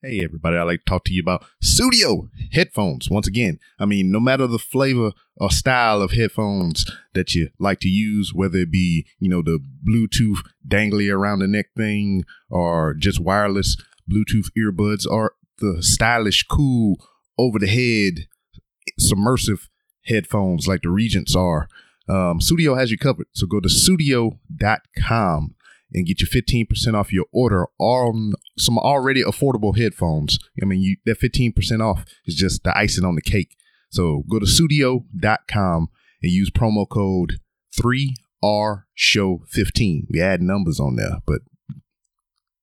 Hey everybody, I'd like to talk to you about studio headphones. Once again, I mean, no matter the flavor or style of headphones that you like to use, whether it be, you know, the Bluetooth dangly around the neck thing or just wireless Bluetooth earbuds or the stylish, cool, over the head, submersive headphones like the Regents are, Studio has you covered. So go to studio.com. and get your 15% off your order on some already affordable headphones. I mean, that 15% off is just the icing on the cake. So go to studio.com and use promo code 3RSHOW15. We add numbers on there, but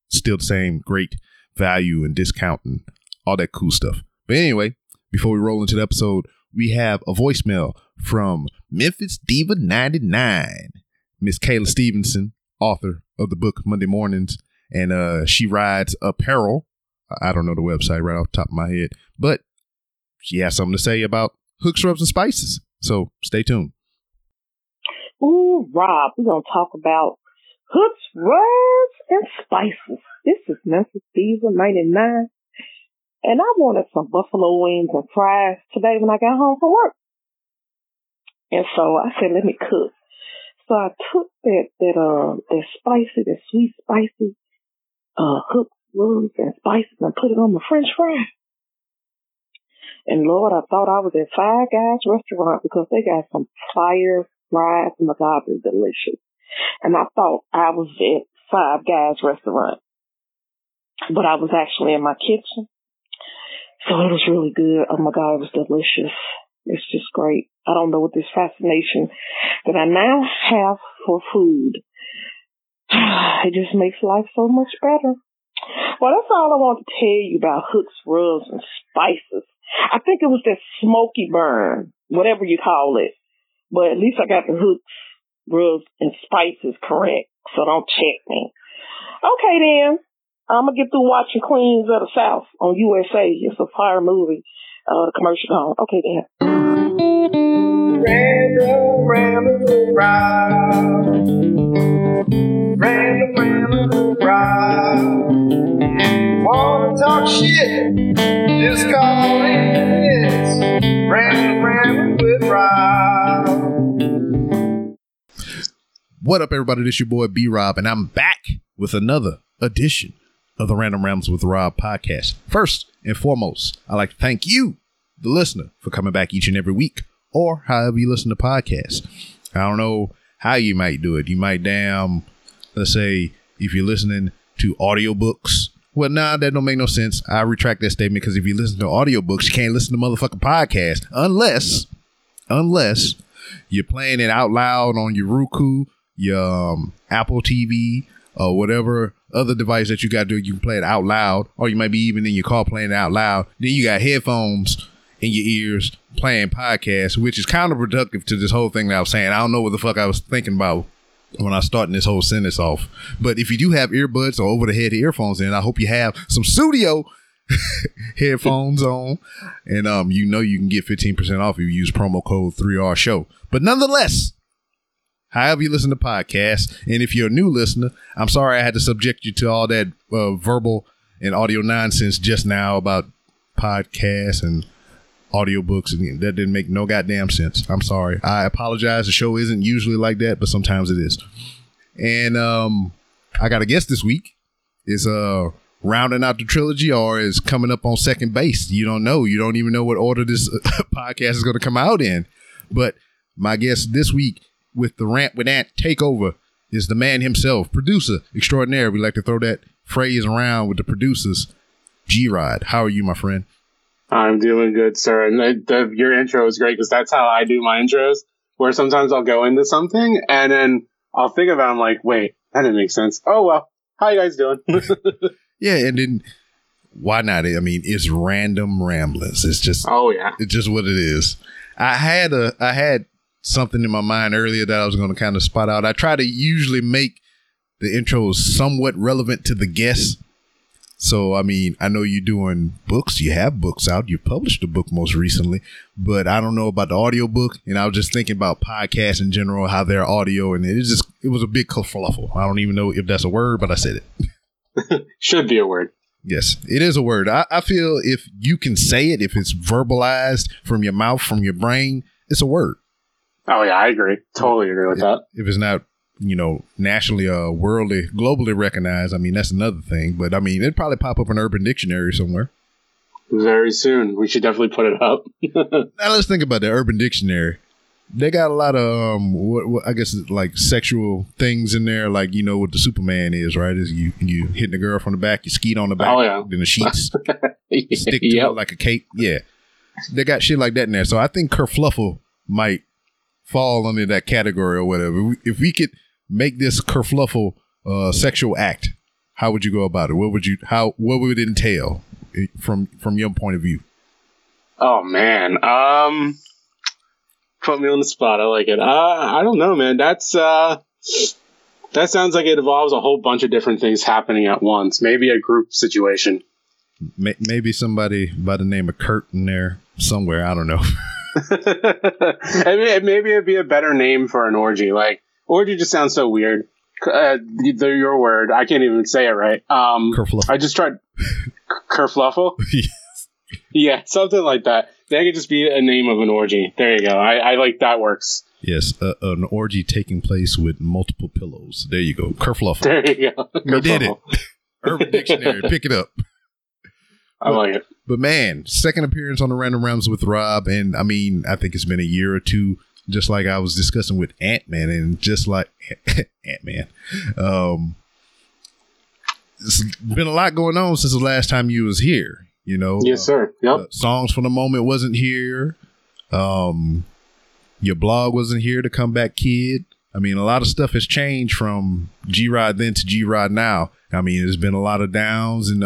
still the same great value and discount and all that cool stuff. But anyway, before we roll into the episode, we have a voicemail from Memphis Diva 99, Miss Kayla Stevenson, author of the book Monday Mornings, and she rides apparel. I don't know the website right off the top of my head, but she has something to say about hooks, rubs, and spices. So stay tuned. Ooh, Rob, we're going to talk about hooks, rubs, and spices. This is Memphis Diva 99, and I wanted some buffalo wings and fries today when I got home from work. And so I said, let me cook. So I took that spicy, that sweet spicy, hooks, rubs, and spices and put it on my french fry. And Lord, I thought I was at Five Guys restaurant because they got some fire fries. Oh my God, they're delicious. And I thought I was at Five Guys restaurant, but I was actually in my kitchen. So it was really good. Oh my God, it was delicious. It's just great. I don't know what this fascination that I now have for food. It just makes life so much better. Well, that's all I want to tell you about hooks, rubs, and spices. I think it was that smoky burn, whatever you call it. But at least I got the hooks, rubs, and spices correct, so don't check me. Okay, then. I'm going to get through watching Queens of the South on USA. It's a fire movie. The commercial gone. Okay, then. Random, wanna talk shit? Just call in. Random with Rob. What up, everybody? This your boy B Rob, and I'm back with another edition of the Random Rambles with Rob podcast. First and foremost, I'd like to thank you, the listener, for coming back each and every week, or however you listen to podcasts. I don't know how you might do it. You might let's say if you're listening to audiobooks. Well, nah, that don't make no sense. I retract that statement, because if you listen to audiobooks, you can't listen to motherfucking podcasts unless you're playing it out loud on your Roku, your Apple TV, or whatever other device that you got to do. You can play it out loud, or you might be even in your car playing it out loud. Then you got headphones in your ears playing podcasts, which is counterproductive to this whole thing that I was saying. I don't know what the fuck I was thinking about when I was starting this whole sentence off. But if you do have earbuds or over the head earphones in, I hope you have some studio headphones on. And you can get 15% off if you use promo code 3RSHOW. But nonetheless, however you listen to podcasts, and if you're a new listener, I'm sorry I had to subject you to all that verbal and audio nonsense just now about podcasts and audiobooks, and that didn't make no goddamn sense. I'm sorry. I apologize. The show isn't usually like that, but sometimes it is. And I got a guest this week. Is rounding out the trilogy, or is coming up on second base. You don't know. You don't even know what order this podcast is going to come out in. But my guest this week with the Rant with Ant takeover is the man himself, producer extraordinaire. We like to throw that phrase around with the producers. G-Rod, how are you, my friend? I'm doing good, sir. And your intro is great, because that's how I do my intros, where sometimes I'll go into something and then I'll think about it. I'm like, wait, that didn't make sense. Oh, well, how you guys doing? Yeah, and then why not? I mean, it's random ramblings. It's just, oh yeah, it's just what it is. I had something in my mind earlier that I was going to kind of spot out. I try to usually make the intros somewhat relevant to the guests. So, I mean, I know you're doing books. You have books out. You published a book most recently, but I don't know about the audio book. And I was just thinking about podcasts in general, how they're audio. And it was a big kerfuffle. I don't even know if that's a word, but I said it. Should be a word. Yes, it is a word. I feel if you can say it, if it's verbalized from your mouth, from your brain, it's a word. Oh, yeah, I agree. Totally agree with that. If it's not, you know, nationally, worldly, globally recognized, I mean, that's another thing. But, I mean, it'd probably pop up in Urban Dictionary somewhere. Very soon. We should definitely put it up. Now, let's think about the Urban Dictionary. They got a lot of, I guess, like sexual things in there. Like, you know what the Superman is, right? Is you hitting a girl from the back, you skeet on the back, then the sheets stick to it like a cape. Yeah. They got shit like that in there. So I think kerfluffle might fall under that category or whatever. If we could make this kerfluffle sexual act, how would you go about it? What would it entail from your point of view? Oh, man. Put me on the spot. I like it. I don't know, man. That sounds like it involves a whole bunch of different things happening at once. Maybe a group situation. Maybe somebody by the name of Kurt in there somewhere. I don't know. Maybe it'd be a better name for an orgy. Like, orgy just sounds so weird. Your word. I can't even say it right. Kerfluffle. I just tried. Kerfluffle? Yes. Yeah, something like that. That could just be a name of an orgy. There you go. I like that works. Yes, an orgy taking place with multiple pillows. There you go. Kerfluffle. There you go. We did it. Urban Dictionary. Pick it up. I like it. But, man, second appearance on the Random Rounds with Rob. And, I mean, I think it's been a year or two, just like I was discussing with Ant-Man. And just like Ant-Man. It's been a lot going on since the last time you was here. You know, yes, sir. Yep. Songs from the Moment wasn't here. Your blog wasn't here, The Comeback Kid. I mean, a lot of stuff has changed from G-Rod then to G-Rod now. I mean, there's been a lot of downs, and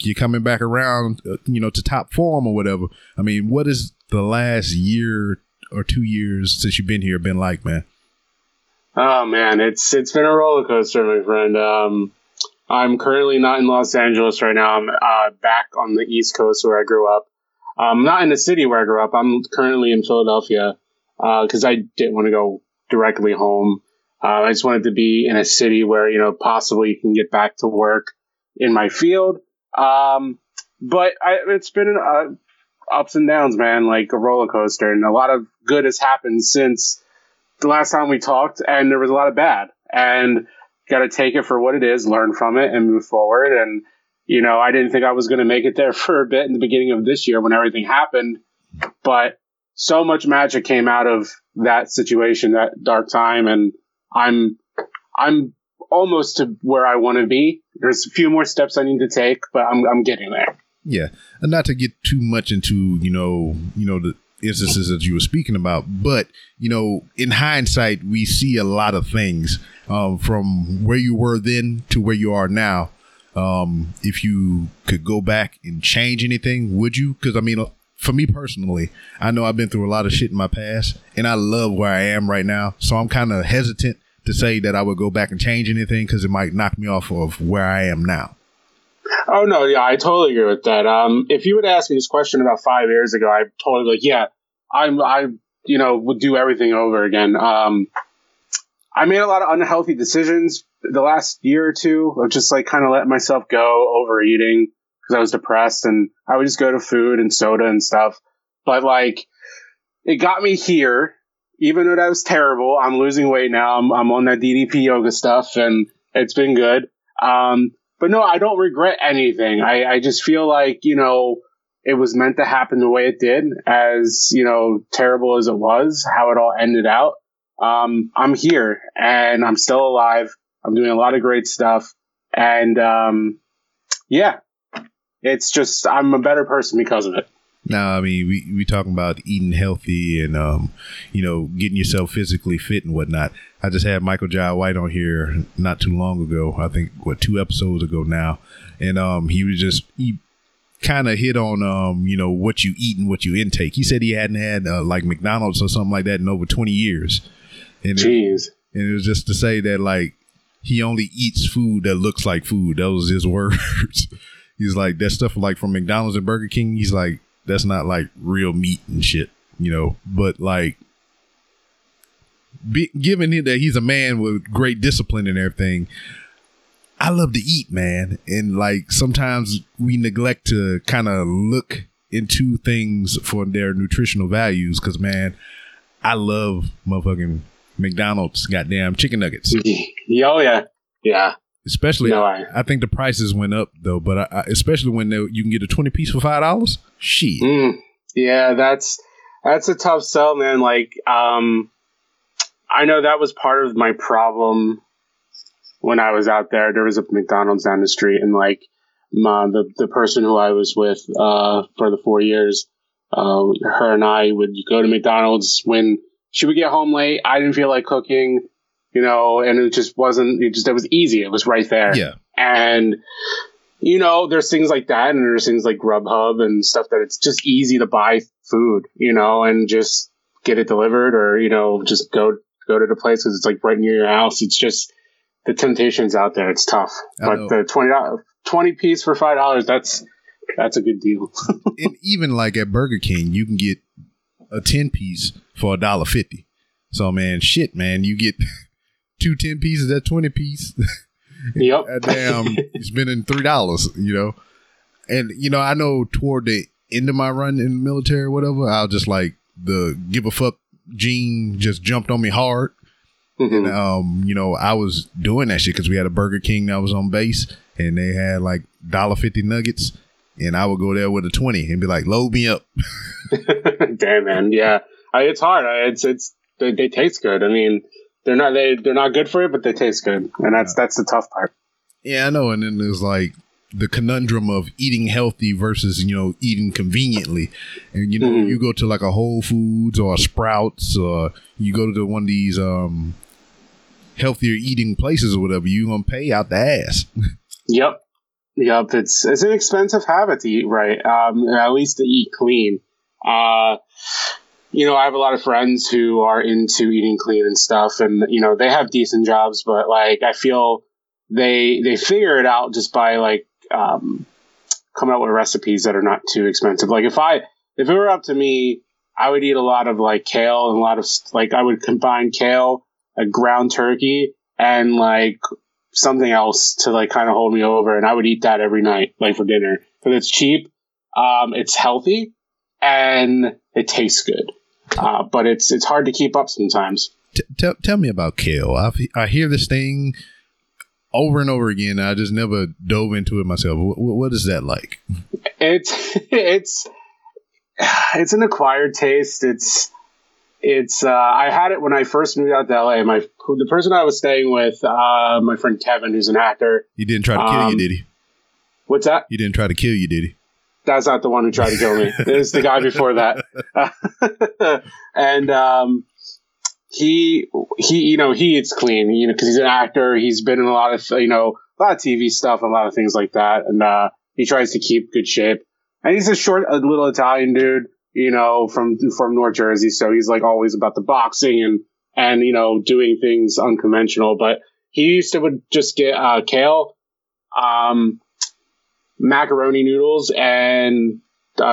you're coming back around, you know, to top form or whatever. I mean, what is the last year or 2 years since you've been here been like, man? Oh, man, it's been a roller coaster, my friend. I'm currently not in Los Angeles right now. I'm back on the East Coast where I grew up. I'm not in the city where I grew up. I'm currently in Philadelphia because I didn't want to go directly home. I just wanted to be in a city where, you know, possibly you can get back to work in my field. But it's been ups and downs, man, like a roller coaster. And a lot of good has happened since the last time we talked, and there was a lot of bad. And got to take it for what it is, learn from it, and move forward. And, you know, I didn't think I was going to make it there for a bit in the beginning of this year when everything happened. But so much magic came out of that situation, that dark time. And I'm almost to where I want to be. There's a few more steps I need to take, but I'm getting there. Yeah. And not to get too much into, you know, the instances that you were speaking about, but, you know, in hindsight, we see a lot of things. From where you were then to where you are now, if you could go back and change anything, would you? Because, I mean, for me personally, I know I've been through a lot of shit in my past, and I love where I am right now. So I'm kind of hesitant to say that I would go back and change anything because it might knock me off of where I am now. Oh, no. Yeah, I totally agree with that. If you would ask me this question about 5 years ago, I'd totally like, yeah, I would do everything over again. I made a lot of unhealthy decisions the last year or two of just like kind of letting myself go, overeating because I was depressed, and I would just go to food and soda and stuff. But like, it got me here, even though that was terrible. I'm losing weight now. I'm on that DDP yoga stuff, and it's been good. But no, I don't regret anything. I just feel like, you know, it was meant to happen the way it did, as, you know, terrible as it was, how it all ended out. I'm here, and I'm still alive. I'm doing a lot of great stuff. And, yeah, it's just, I'm a better person because of it. Now, I mean, we talking about eating healthy and, you know, getting yourself physically fit and whatnot. I just had Michael Jai White on here not too long ago. I think, 2 episodes ago now. And, he kind of hit on, you know, what you eat and what you intake. He said he hadn't had like McDonald's or something like that in over 20 years. And jeez. And it was just to say that, like, he only eats food that looks like food. That was his words. He's like, that stuff like from McDonald's and Burger King, he's like, that's not like real meat and shit, you know. But like, given that he's a man with great discipline and everything, I love to eat, man. And like sometimes we neglect to kind of look into things for their nutritional values because, man, I love motherfucking McDonald's goddamn chicken nuggets. Yeah. Especially, no, I think the prices went up, though, but I, especially when you can get a 20 piece for $5. Shit. Yeah, that's a tough sell, man. Like, I know that was part of my problem when I was out there. There was a McDonald's down the street, and like the person who I was with for the 4 years, her and I would go to McDonald's when she would get home late. I didn't feel like cooking. You know, and it was easy. It was right there. Yeah. And, you know, there's things like that. And there's things like Grubhub and stuff that it's just easy to buy food, you know, and just get it delivered or, you know, just go to the place because it's like right near your house. It's just the temptation's out there. It's tough. But the $20 piece for $5, that's a good deal. And even like at Burger King, you can get a 10 piece for $1.50. So, man, shit, man, you get... 2 10 pieces, that 20 piece. Yep. Damn, spending $3, you know. And, you know, I know toward the end of my run in the military or whatever, I was just like, the give a fuck gene just jumped on me hard. Mm-hmm. And, you know, I was doing that shit because we had a Burger King that was on base and they had like $1.50 nuggets. And I would go there with a 20 and be like, load me up. Damn, man. Yeah. It's hard. They taste good. I mean, They're not good for you, but they taste good, and that's the tough part. Yeah, I know. And then there's like the conundrum of eating healthy versus, you know, eating conveniently. And you know, you go to like a Whole Foods or a Sprouts, or you go to one of these healthier eating places or whatever, you're gonna pay out the ass. Yep. It's an expensive habit to eat right, at least to eat clean. You know, I have a lot of friends who are into eating clean and stuff, and, you know, they have decent jobs, but like, I feel they figure it out just by like, coming up with recipes that are not too expensive. Like if it were up to me, I would eat a lot of like kale and a lot of like, I would combine kale, a ground turkey and like something else to like kind of hold me over. And I would eat that every night, like for dinner, but it's cheap. It's healthy and it tastes good. But it's hard to keep up sometimes. Tell me about kale. I hear this thing over and over again. I just never dove into it myself. What is that like? It's an acquired taste. I had it when I first moved out to LA. The person I was staying with, my friend Kevin, who's an actor. He didn't try to kill you, did he? What's that? He didn't try to kill you, did he? That's not the one who tried to kill me. It's the guy before that. And he, you know, he eats clean, you know, because he's an actor. He's been in a lot of, you know, a lot of TV stuff, a lot of things like that. And he tries to keep good shape. And he's a little Italian dude, you know, from North Jersey. So he's like always about the boxing and you know, doing things unconventional. But he would just get kale, macaroni noodles and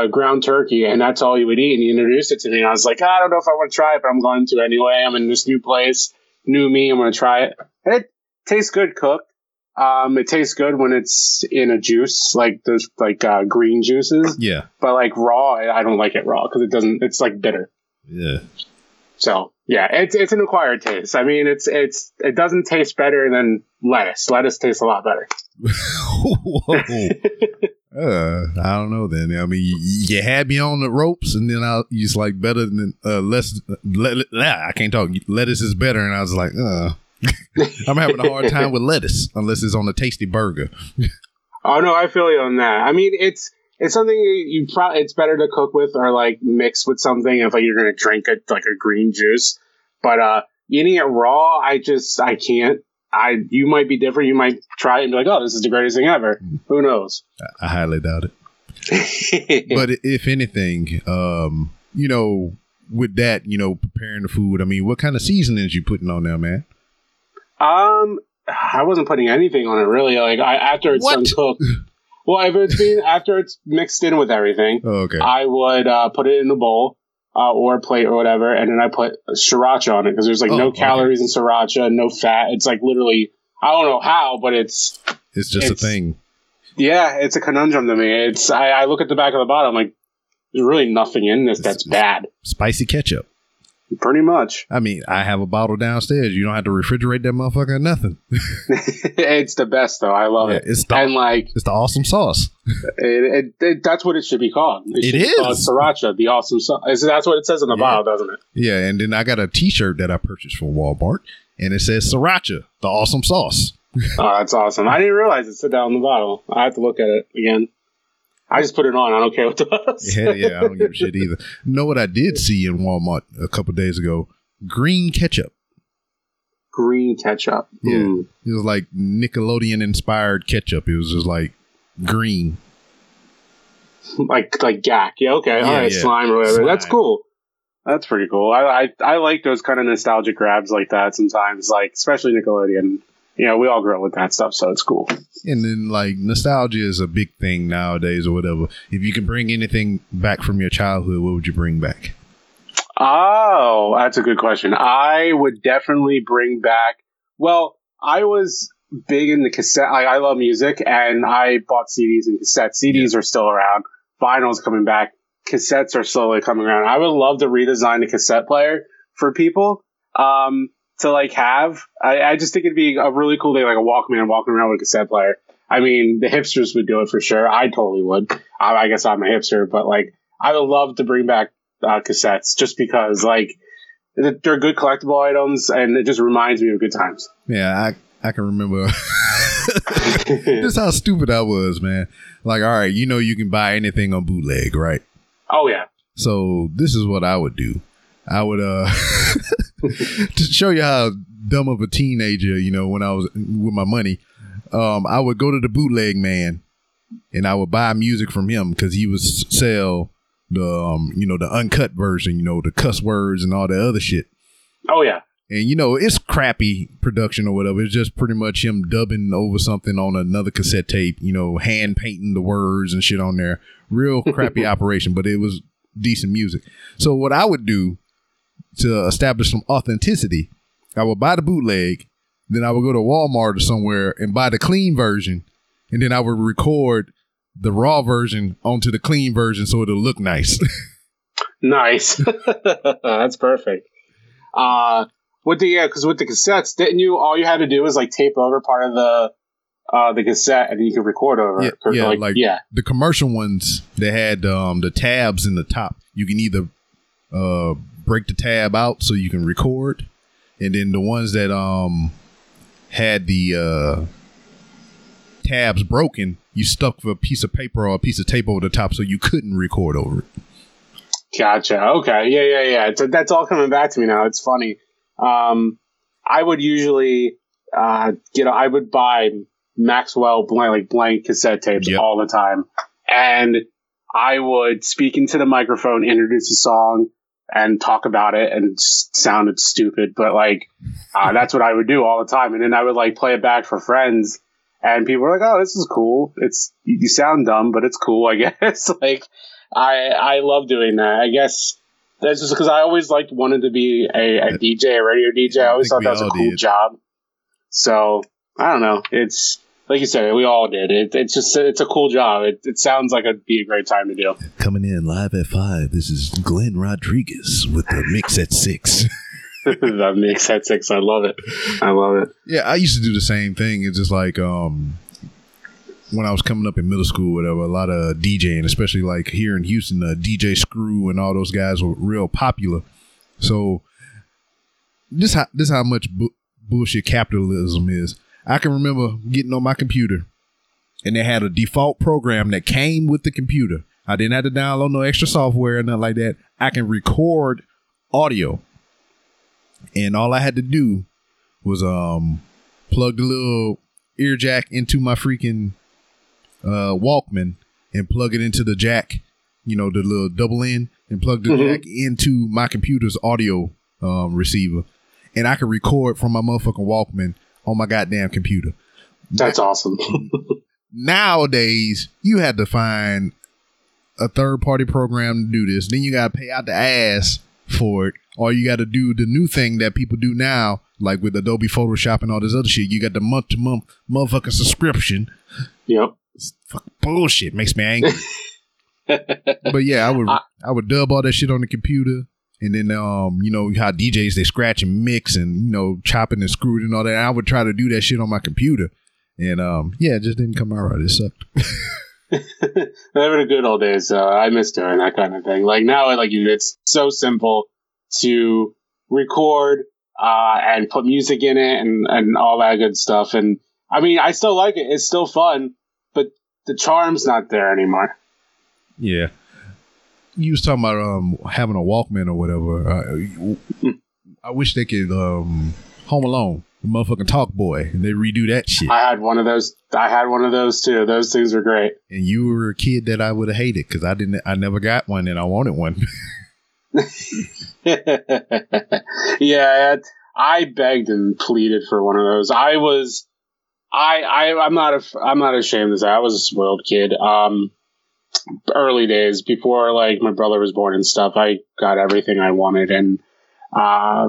ground turkey, and that's all you would eat. And he introduced it to me, and I was like, I don't know if I want to try it, but I'm going to anyway. I'm in this new place, new me. I'm going to try it. And it tastes good cooked. It tastes good when it's in a juice, like those like green juices. Yeah. But like raw, I don't like it raw because it doesn't. It's like bitter. Yeah. So yeah, it's an acquired taste. I mean, it doesn't taste better than lettuce. Lettuce tastes a lot better. I don't know. Then I mean, you had me on the ropes, and then you was like better than less. I can't talk. Lettuce is better, and I was like, I'm having a hard time with lettuce unless it's on a tasty burger. Oh no, I feel you on that. I mean, it's something you probably it's better to cook with or like mix with something if like you're gonna drink it like a green juice. But eating it raw, I can't. You might be different. You might try it and be like, oh, this is the greatest thing ever. Who knows? I highly doubt it. But if anything, you know, with that, you know, preparing the food, I mean, what kind of seasonings you putting on there, man? I wasn't putting anything on it really. Like after it's done cooked. Well, after it's mixed in with everything, I would put it in a bowl or a plate or whatever, and then I put sriracha on it because there's like no calories in sriracha, no fat. It's like literally I don't know how, but it's just a thing. Yeah, it's a conundrum to me. I look at the back of the bottle, I'm like, there's really nothing in this that's bad. Spicy ketchup. Pretty much. I mean, I have a bottle downstairs. You don't have to refrigerate that motherfucker or nothing. It's the best, though. I love it. It's the awesome sauce. That's what it should be called. It should be called Sriracha, the awesome sauce. That's what it says on the bottle, doesn't it? Yeah, and then I got a T-shirt that I purchased from Walmart, and it says Sriracha, the awesome sauce. Oh, that's awesome. I didn't realize it said that on the bottle. I have to look at it again. I just put it on. I don't care what it does. Yeah, I don't give a shit either. You know what I did see in Walmart a couple of days ago? Green ketchup. Green ketchup. Yeah. Ooh. It was like Nickelodeon-inspired ketchup. It was just like green. Like Gak. Yeah, okay. Yeah, all right, yeah. Slime or whatever. Slime. That's cool. That's pretty cool. I like those kind of nostalgic grabs like that sometimes, like especially Nickelodeon. You know, we all grow up with that stuff, so it's cool. And then, like, nostalgia is a big thing nowadays or whatever. If you can bring anything back from your childhood, what would you bring back? Oh, that's a good question. I would definitely bring back... Well, I was big in the cassette. I love music, and I bought CDs and cassettes. CDs are still around. Vinyl's coming back. Cassettes are slowly coming around. I would love to redesign the cassette player for people. To like have, I just think it'd be a really cool thing, like a Walkman walking around with a cassette player. I mean, the hipsters would do it for sure. I totally would. I guess I'm a hipster, but like, I would love to bring back cassettes just because like they're good collectible items and it just reminds me of good times. Yeah, I can remember just how stupid I was, man. Like, all right, you know, you can buy anything on bootleg, right? Oh yeah. So this is what I would do. I would to show you how dumb of a teenager, you know, when I was with my money, I would go to the bootleg man and I would buy music from him because he would sell the, you know, the uncut version, you know, the cuss words and all the other shit. Oh, yeah. And, you know, it's crappy production or whatever. It's just pretty much him dubbing over something on another cassette tape, you know, hand painting the words and shit on there. Real crappy operation, but it was decent music. So what I would do to establish some authenticity, I would buy the bootleg, then I would go to Walmart or somewhere and buy the clean version, and then I would record the raw version onto the clean version so it'll look nice. Nice. That's perfect. Because with the cassettes, didn't you? All you had to do was like tape over part of the cassette, and then you could record over. The commercial ones, they had the tabs in the top. You can either break the tab out so you can record, and then the ones that had the tabs broken, you stuck a piece of paper or a piece of tape over the top so you couldn't record over it. Gotcha. Okay. Yeah. That's all coming back to me now. It's funny. I would usually I would buy Maxwell blank cassette tapes all the time, and I would speak into the microphone, introduce a song, and talk about it, and sounded stupid, but like that's what I would do all the time. And then I would like play it back for friends, and people were like, "Oh, this is cool. It's you sound dumb, but it's cool, I guess." Like I love doing that. I guess that's just because I always wanted to be a DJ, a radio DJ. I always thought that was a cool job. So I don't know. It's like you said, we all did. It's a cool job. It sounds like it'd be a great time to do. Coming in live at 5, this is Glenn Rodriguez with the mix at 6. The mix at 6. I love it. Yeah, I used to do the same thing. It's just like when I was coming up in middle school, whatever, a lot of DJing, especially like here in Houston, DJ Screw and all those guys were real popular. So this how much bullshit capitalism is. I can remember getting on my computer, and they had a default program that came with the computer. I didn't have to download no extra software or nothing like that. I can record audio, and all I had to do was plug the little ear jack into my freaking Walkman and plug it into the jack, you know, the little double end, and plug the jack into my computer's audio receiver, and I could record from my motherfucking Walkman on my goddamn computer. That's awesome. Nowadays, you had to find a third-party program to do this. Then you got to pay out the ass for it. Or you got to do the new thing that people do now like with Adobe Photoshop and all this other shit. You got the month-to-month motherfucking subscription. Yep. It's fucking bullshit. Makes me angry. But yeah, I would dub all that shit on the computer. And then, you know, how DJs, they scratch and mix and, you know, chopping and screwing and all that. I would try to do that shit on my computer. And, yeah, it just didn't come out right. It sucked. Having a good old days. I miss doing that kind of thing. Like now, like it's so simple to record and put music in it and all that good stuff. And, I mean, I still like it. It's still fun. But the charm's not there anymore. Yeah. You was talking about having a Walkman or whatever. I wish they could Home Alone, the motherfucking Talk Boy, and they redo that shit. I had one of those. I had one of those too. Those things were great. And you were a kid that I would have hated because I never got one, and I wanted one. Yeah, I begged and pleaded for one of those. I'm not ashamed of that. I was a spoiled kid. Early days before like my brother was born and stuff, I got everything I wanted, and I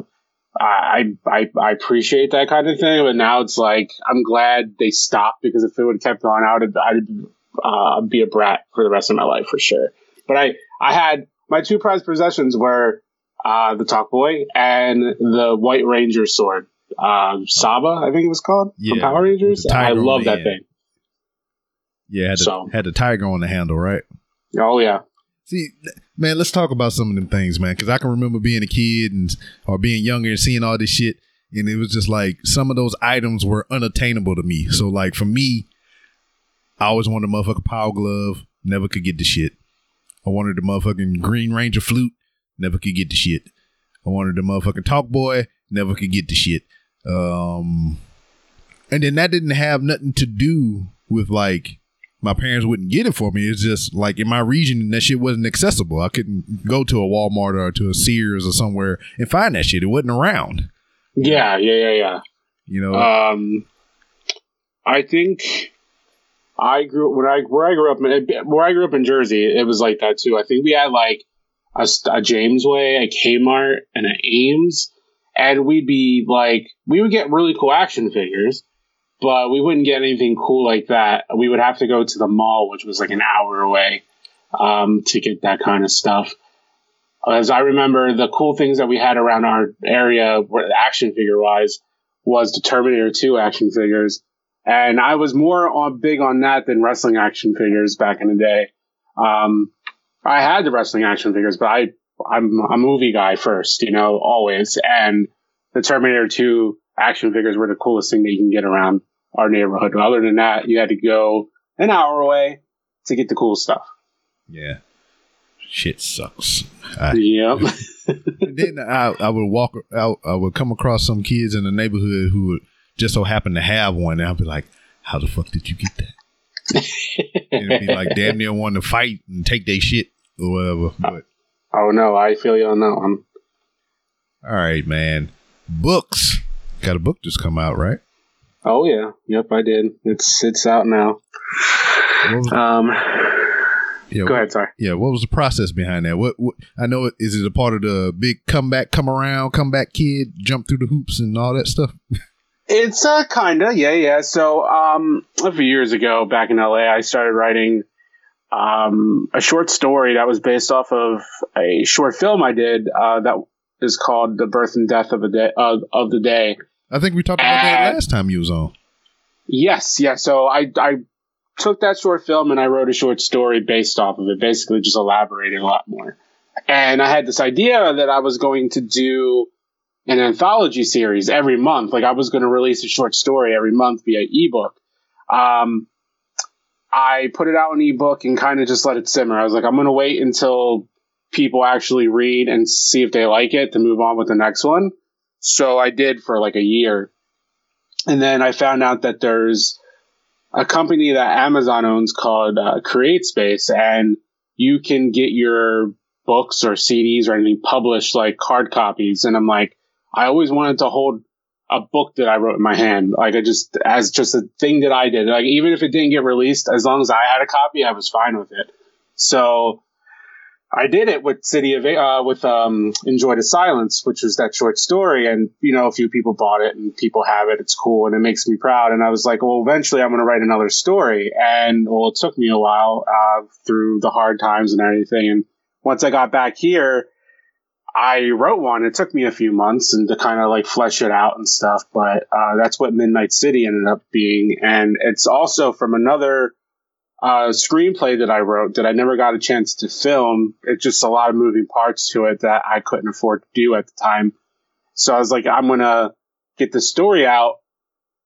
appreciate that kind of thing. But now it's like I'm glad they stopped, because if it would have kept going out, I'd be a brat for the rest of my life for sure. But I had my two prized possessions were the Talk Boy and the White Ranger sword, Saba, I think it was called, from Power Rangers. I love that thing. Yeah, had the tiger on the handle, right? Oh, yeah. See, man, let's talk about some of them things, man, because I can remember being a kid or being younger and seeing all this shit, and it was just like some of those items were unattainable to me. So, like, for me, I always wanted a motherfucking Power Glove. Never could get the shit. I wanted the motherfucking Green Ranger flute. Never could get the shit. I wanted the motherfucking Talk Boy. Never could get the shit. And then that didn't have nothing to do with, like, my parents wouldn't get it for me. It's just like in my region, that shit wasn't accessible. I couldn't go to a Walmart or to a Sears or somewhere and find that shit. It wasn't around. Yeah. You know, I think where I grew up in Jersey, it was like that too. I think we had like a James Way, a Kmart, and an Ames, and we would get really cool action figures. But we wouldn't get anything cool like that. We would have to go to the mall, which was like an hour away, to get that kind of stuff. As I remember, the cool things that we had around our area, action figure-wise, was the Terminator 2 action figures. And I was more big on that than wrestling action figures back in the day. I had the wrestling action figures, but I'm a movie guy first, you know, always. And the Terminator 2 action figures were the coolest thing that you can get around our neighborhood. But other than that, you had to go an hour away to get the cool stuff. Yeah. Shit sucks. Yep. Then I would walk out. I would come across some kids in the neighborhood who would just so happen to have one. And I'd be like, how the fuck did you get that? And it'd be like damn near wanting to fight and take their shit or whatever. But, oh, no. I feel you on that one. All right, man. Books. Got a book just come out, right? Oh yeah, yep, I did. It's out now. Go ahead, sorry. Yeah, what was the process behind that? What I know, is it a part of the big comeback kid, jump through the hoops and all that stuff? It's kinda, yeah. So a few years ago, back in LA, I started writing a short story that was based off of a short film I did that is called The Birth and Death of the Day. I think we talked about that last time you was on. Yes, yeah. So I took that short film and I wrote a short story based off of it, basically just elaborating a lot more. And I had this idea that I was going to do an anthology series every month. Like I was going to release a short story every month via ebook. I put it out in ebook and kind of just let it simmer. I was like, I'm going to wait until people actually read and see if they like it to move on with the next one. So I did for like a year. And then I found out that there's a company that Amazon owns called CreateSpace, and you can get your books or CDs or anything published like hard copies. And I'm like, I always wanted to hold a book that I wrote in my hand. Like I just, as just a thing that I did, like even if it didn't get released, as long as I had a copy, I was fine with it. So I did it with Enjoy the Silence, which was that short story. And, you know, a few people bought it and people have it. It's cool. And it makes me proud. And I was like, well, eventually I'm going to write another story. And well, it took me a while through the hard times and everything. And once I got back here, I wrote one. It took me a few months and to kind of like flesh it out and stuff. But that's what Midnight City ended up being. And it's also from another screenplay that I wrote that I never got a chance to film. It's just a lot of moving parts to it that I couldn't afford to do at the time. So I was like, I'm going to get the story out.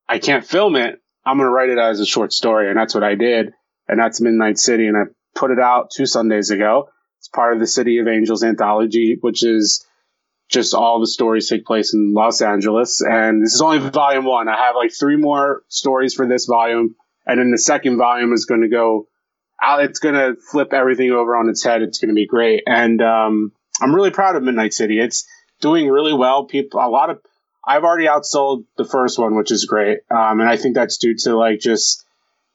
I can't film it. I'm going to write it as a short story. And that's what I did. And that's Midnight City. And I put it out 2 Sundays ago. It's part of the City of Angels anthology, which is just all the stories take place in Los Angeles. And this is only volume 1. I have like 3 more stories for this volume. And then the second volume is going to go out. It's going to flip everything over on its head. It's going to be great. And I'm really proud of Midnight City. It's doing really well. I've already outsold the first one, which is great. And I think that's due to like just,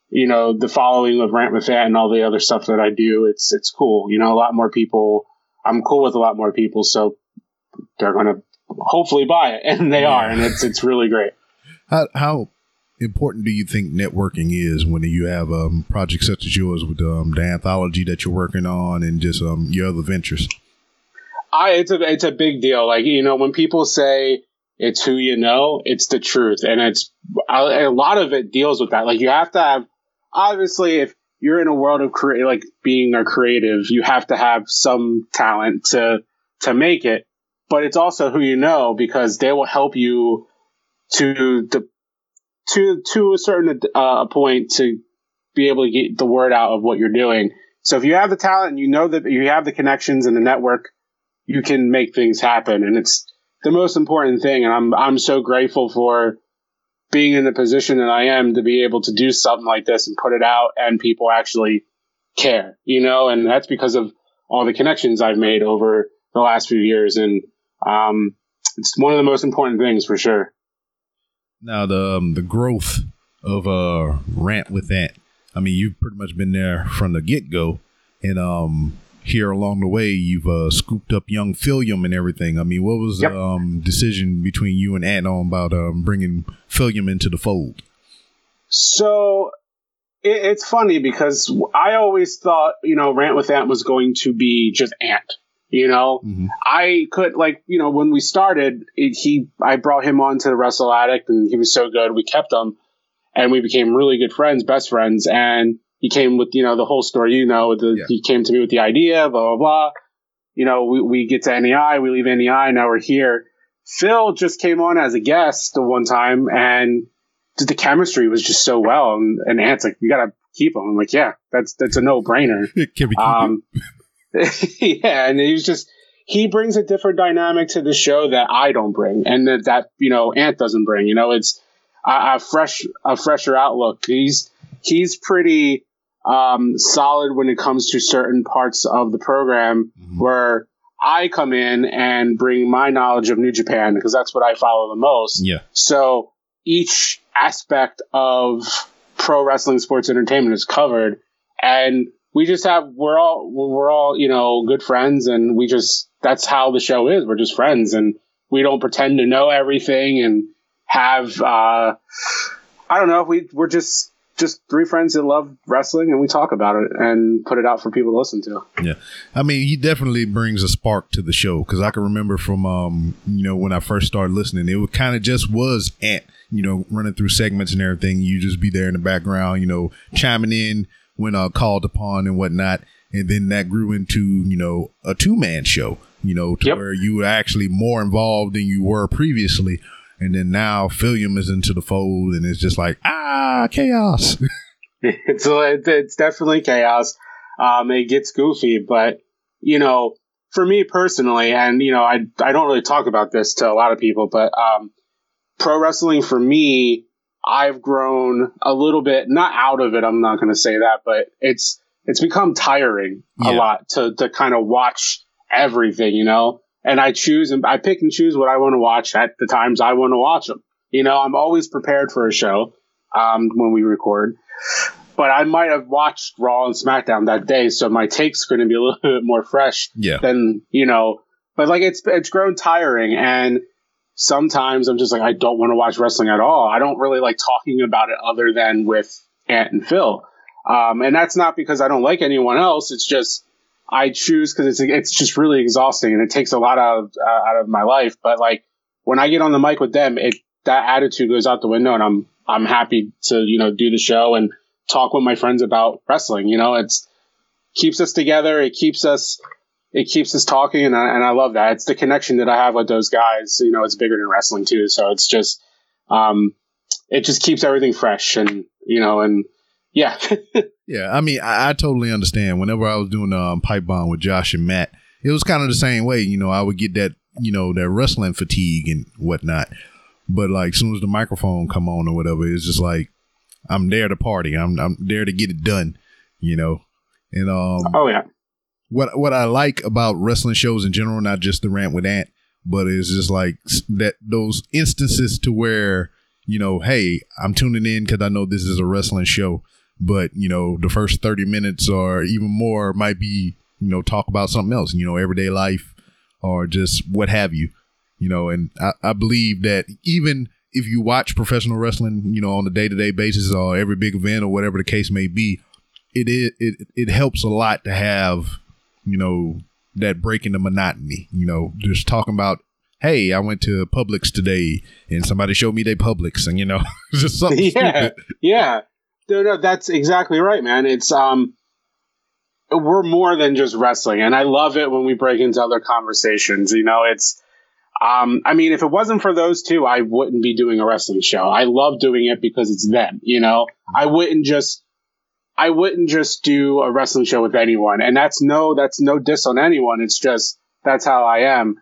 you know, the following of Rant with Ant and all the other stuff that I do. It's cool. You know, a lot more people. I'm cool with a lot more people. So they're going to hopefully buy it. And they are. And it's really great. How important do you think networking is when you have projects such as yours with the anthology that you're working on and just your other ventures? It's a big deal. Like, you know, when people say it's who you know, it's the truth. And it's a lot of it deals with that. Like, you have to have, obviously, if you're in a world of being a creative, you have to have some talent to make it. But it's also who you know, because they will help you to a certain point to be able to get the word out of what you're doing. So if you have the talent and you know that you have the connections and the network, you can make things happen. And it's the most important thing. And I'm so grateful for being in the position that I am to be able to do something like this and put it out and people actually care, you know, and that's because of all the connections I've made over the last few years. And it's one of the most important things for sure. Now, the growth of Rant with Ant, I mean, you've pretty much been there from the get-go. And here along the way, you've scooped up young Philium and everything. I mean, what was the decision between you and Ant on about bringing Philium into the fold? So it's funny because I always thought, you know, Rant with Ant was going to be just Ant. You know, mm-hmm. I could, like, you know, when we started, I brought him on to the Wrestle Addict and he was so good. We kept him and we became really good friends, best friends. And he came with, you know, the whole story, you know, he came to me with the idea, blah, blah, blah. You know, we get to NEI, we leave NEI, now we're here. Phil just came on as a guest the one time and the chemistry was just so well. And Ant's like, you got to keep him. I'm like, yeah, that's a no brainer. Can we keep him? Yeah, and he brings a different dynamic to the show that I don't bring, and that you know, Ant doesn't bring. You know, it's a fresher outlook. He's pretty solid when it comes to certain parts of the program, mm-hmm. where I come in and bring my knowledge of New Japan because that's what I follow the most. Yeah. So each aspect of pro wrestling, sports, entertainment is covered, and we just have, we're all, you know, good friends, and that's how the show is. We're just friends, and we don't pretend to know everything and have, I don't know, we're just 3 friends that love wrestling, and we talk about it and put it out for people to listen to. Yeah. I mean, he definitely brings a spark to the show, because I can remember from, you know, when I first started listening, it kind of just was Ant, you know, running through segments and everything. You just be there in the background, you know, chiming in when called upon and whatnot. And then that grew into, you know, a 2-man show, you know, to where you were actually more involved than you were previously. And then now Philium is into the fold and it's just like, chaos. It's definitely chaos. It gets goofy, but, you know, for me personally, and, you know, I don't really talk about this to a lot of people, but pro wrestling for me, I've grown a little bit, not out of it, I'm not going to say that, but it's become tiring a lot to kind of watch everything, you know, and I pick and choose what I want to watch at the times I want to watch them. You know, I'm always prepared for a show when we record, But I might have watched Raw and SmackDown that day, so my take's going to be a little bit more fresh than, you know. But, like, it's grown tiring, and sometimes I'm just like, I don't want to watch wrestling at all. I don't really like talking about it other than with Ant and Phil. And that's not because I don't like anyone else. It's just I choose because it's just really exhausting, and it takes a lot out of my life. But, like, when I get on the mic with them, that attitude goes out the window, and I'm happy to, you know, do the show and talk with my friends about wrestling. You know, it's keeps us together. It keeps us talking. And I love that. It's the connection that I have with those guys. You know, it's bigger than wrestling too. So it's just, it just keeps everything fresh and, you know, and yeah. Yeah. I mean, I totally understand. Whenever I was doing Pipe Bomb with Josh and Matt, it was kind of the same way. You know, I would get that, you know, that wrestling fatigue and whatnot. But like, as soon as the microphone come on or whatever, it's just like, I'm there to party. I'm there to get it done, you know. And what I like about wrestling shows in general, not just the Rant with Ant, but it's just like that those instances to where, you know, hey, I'm tuning in because I know this is a wrestling show, but you know, the first 30 minutes or even more might be, you know, talk about something else, you know, everyday life or just what have you, you know. And I believe that even if you watch professional wrestling, you know, on a day-to-day basis or every big event or whatever the case may be, it helps a lot to have, you know, that break in the monotony, you know, just talking about, hey, I went to Publix today and somebody showed me their Publix and, you know, just something stupid. Yeah. No, that's exactly right, man. It's, we're more than just wrestling, and I love it when we break into other conversations. You know, it's, I mean, if it wasn't for those two, I wouldn't be doing a wrestling show. I love doing it because it's them, you know. I wouldn't just do a wrestling show with anyone, and that's no diss on anyone. It's just that's how I am.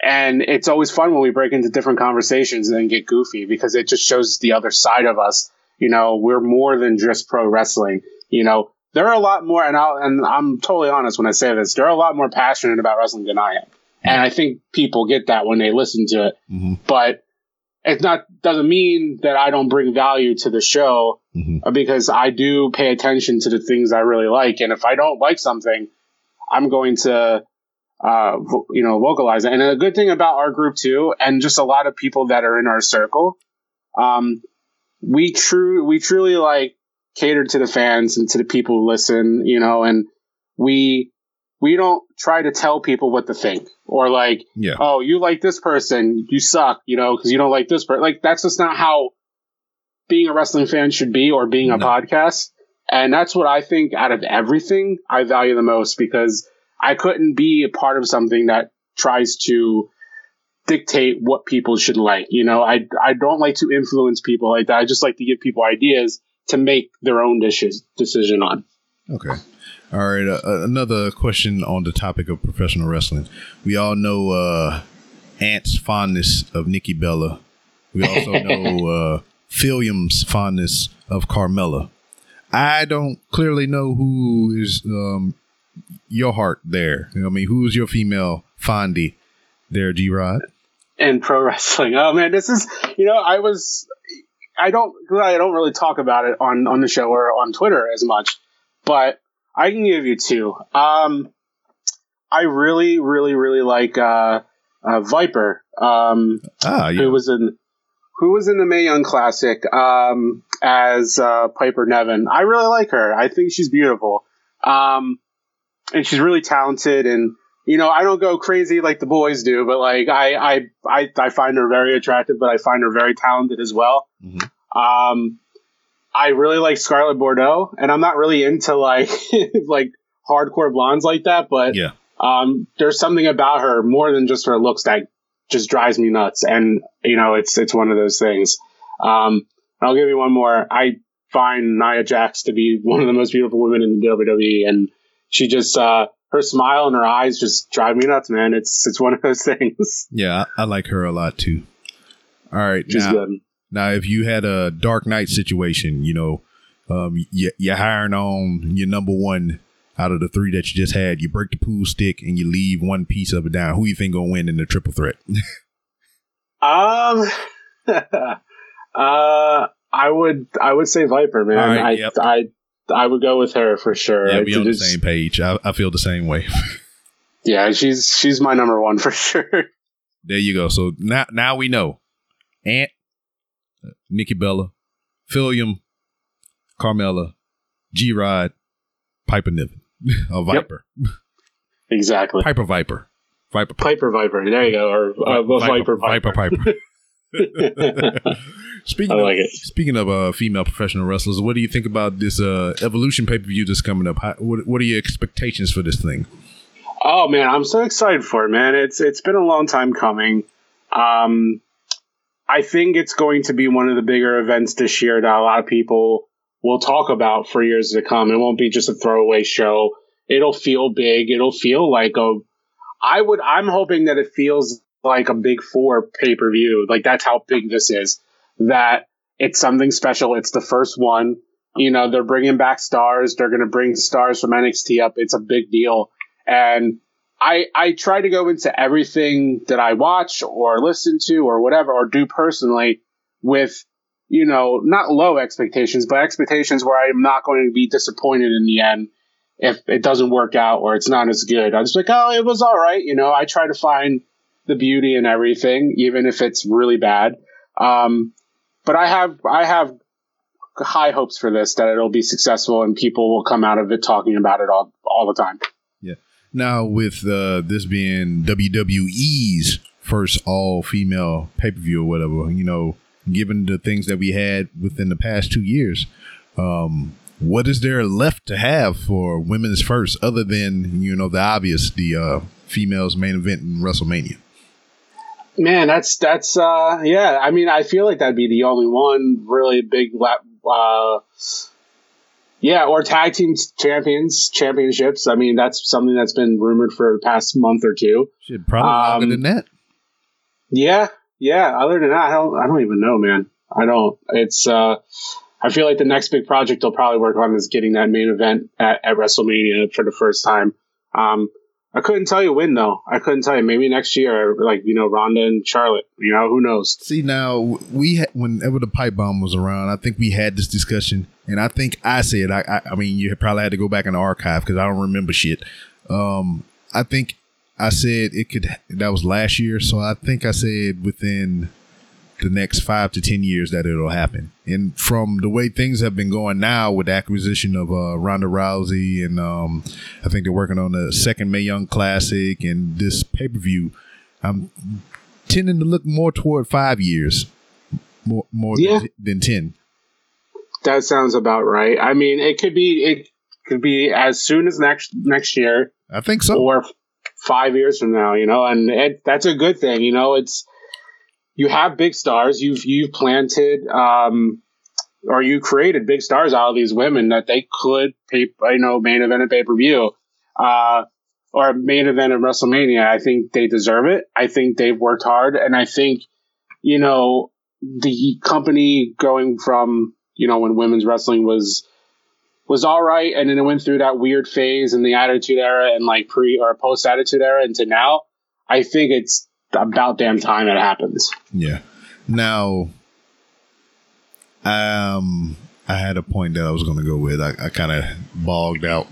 And it's always fun when we break into different conversations and then get goofy, because it just shows the other side of us. You know, we're more than just pro wrestling. You know, there are a lot more, and I'm totally honest when I say this. There are a lot more passionate about wrestling than I am. And I think people get that when they listen to it. Mm-hmm. But it doesn't mean that I don't bring value to the show, mm-hmm. because I do pay attention to the things I really like. And if I don't like something, I'm going to, you know, vocalize it. And a good thing about our group, too, and just a lot of people that are in our circle, we truly, like, cater to the fans and to the people who listen, you know, and we don't try to tell people what to think, or like, oh, you like this person, you suck, you know, because you don't like this person. Like, that's just not how being a wrestling fan should be, or being a podcast. And that's what I think out of everything I value the most, because I couldn't be a part of something that tries to dictate what people should like. You know, I don't like to influence people like that. I just like to give people ideas to make their own decision on. Okay. All right. Another question on the topic of professional wrestling. We all know Ant's fondness of Nikki Bella. We also know Philium's fondness of Carmella. I don't clearly know who is your heart there. You know what I mean, who is your female fondie there, G-Rod? And pro wrestling. Oh, man, this is, you know, I don't really talk about it on the show or on Twitter as much, but I can give you two. I really, really, really like Viper, who was in the Mae Young Classic as Piper Niven. I really like her. I think she's beautiful, and she's really talented. And you know, I don't go crazy like the boys do, but like I find her very attractive, but I find her very talented as well. Mm-hmm. I really like Scarlett Bordeaux, and I'm not really into like like hardcore blondes like that, but there's something about her more than just her looks that just drives me nuts. And you know, it's one of those things. I'll give you one more. I find Nia Jax to be one of the most beautiful women in the WWE, and she just her smile and her eyes just drive me nuts, man. It's one of those things. Yeah, I like her a lot too. All right, she's good. Now, if you had a Dark Knight situation, you know, you're hiring on your number one out of the three that you just had. You break the pool stick and you leave one piece of it down. Who you think gonna win in the triple threat? I would say Viper, man. Right, I would go with her for sure. Yeah, we're on the same page. I feel the same way. Yeah, she's my number one for sure. There you go. So now we know. Ant, Nikki Bella, Philium, Carmella, G-Rod, Piper Niven. Viper. Yep. Exactly. Piper Viper. There you go. Or Viper. Speaking of female professional wrestlers, what do you think about this Evolution pay-per-view that's coming up? What are your expectations for this thing? Oh man, I'm so excited for it, man. It's been a long time coming. I think it's going to be one of the bigger events this year that a lot of people will talk about for years to come. It won't be just a throwaway show. It'll feel big. It'll feel like I'm hoping that it feels like a Big Four pay-per-view. Like that's how big this is. That it's something special. It's the first one. You know, they're bringing back stars. They're going to bring stars from NXT up. It's a big deal. And I try to go into everything that I watch or listen to or whatever or do personally with, you know, not low expectations, but expectations where I'm not going to be disappointed in the end if it doesn't work out or it's not as good. I'm just like, oh, it was all right. You know, I try to find the beauty in everything, even if it's really bad. But I have high hopes for this, that it'll be successful and people will come out of it talking about it all the time. Yeah. Now, with this being WWE's first all-female pay-per-view or whatever, you know, given the things that we had within the past 2 years, what is there left to have for women's first other than, you know, the obvious, the females main event in WrestleMania? Man, that's yeah. I mean, I feel like that'd be the only one really big or tag team championships. I mean, that's something that's been rumored for the past month or two. Should probably longer than that. Yeah. Other than that, I don't even know, man. I don't. It's. I feel like the next big project they'll probably work on is getting that main event at WrestleMania for the first time. I couldn't tell you when, though. Maybe next year, like, you know, Ronda and Charlotte. You know, who knows? See, now, whenever the Pipe Bomb was around, I think we had this discussion. And I think I said, I mean, you probably had to go back in the archive because I don't remember shit. I think I said that was last year. So I think I said within the next 5 to 10 years that it'll happen. And from the way things have been going now with the acquisition of Ronda Rousey and I think they're working on the second Mae Young Classic and this pay-per-view, I'm tending to look more toward 5 years, more than 10. That sounds about right. I mean, it could be as soon as next year. I think so. Or 5 years from now, you know, and that's a good thing. You know, you have big stars. You've planted or you created big stars out of these women that they could main event at pay-per-view or main event at WrestleMania. I think they deserve it. I think they've worked hard. And I think, you know, the company going from, you know, when women's wrestling was all right. And then it went through that weird phase in the Attitude Era and like pre or post Attitude Era into now, I think it's about damn time it happens. Yeah. Now, I had a point that I was going to go with. I kind of bogged out.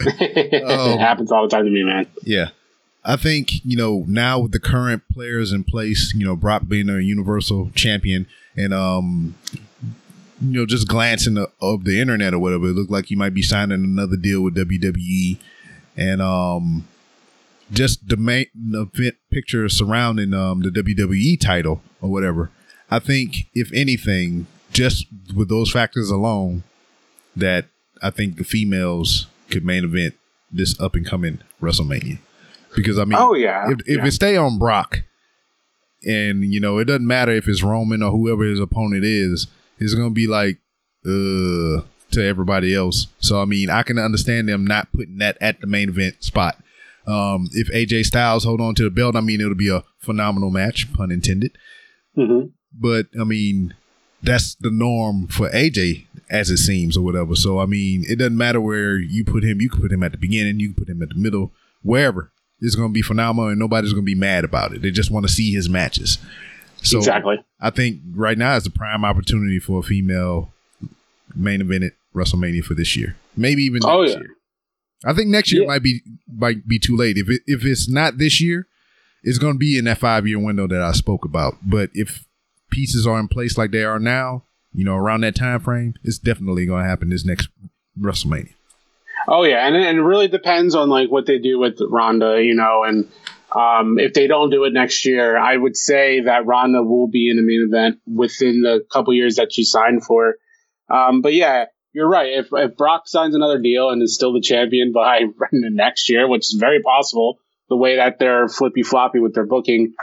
It happens all the time to me, man. Yeah. I think, you know, now with the current players in place, you know, Brock being a universal champion and, you know, just glancing of the internet or whatever, it looked like he might be signing another deal with WWE. And, just the main event picture surrounding the WWE title or whatever. I think, if anything, just with those factors alone, that I think the females could main event this up and coming WrestleMania. Because I mean, if it stay on Brock, and you know, it doesn't matter if it's Roman or whoever his opponent is, it's gonna be like to everybody else. So I mean, I can understand them not putting that at the main event spot. If AJ Styles hold on to the belt, I mean, it'll be a phenomenal match, pun intended. Mm-hmm. But, I mean, that's the norm for AJ, as it seems, or whatever. So, I mean, it doesn't matter where you put him. You can put him at the beginning. You can put him at the middle. Wherever. It's going to be phenomenal, and nobody's going to be mad about it. They just want to see his matches. So exactly. I think right now is the prime opportunity for a female main event at WrestleMania for this year. Maybe even next year. I think next year might be too late. If it's not this year, it's going to be in that 5-year window that I spoke about. But if pieces are in place like they are now, you know, around that time frame, it's definitely going to happen this next WrestleMania. Oh yeah, and it really depends on like what they do with Ronda, you know, and if they don't do it next year, I would say that Ronda will be in the main event within the couple years that she signed for. But yeah, you're right. If Brock signs another deal and is still the champion by next year, which is very possible, the way that they're flippy floppy with their booking,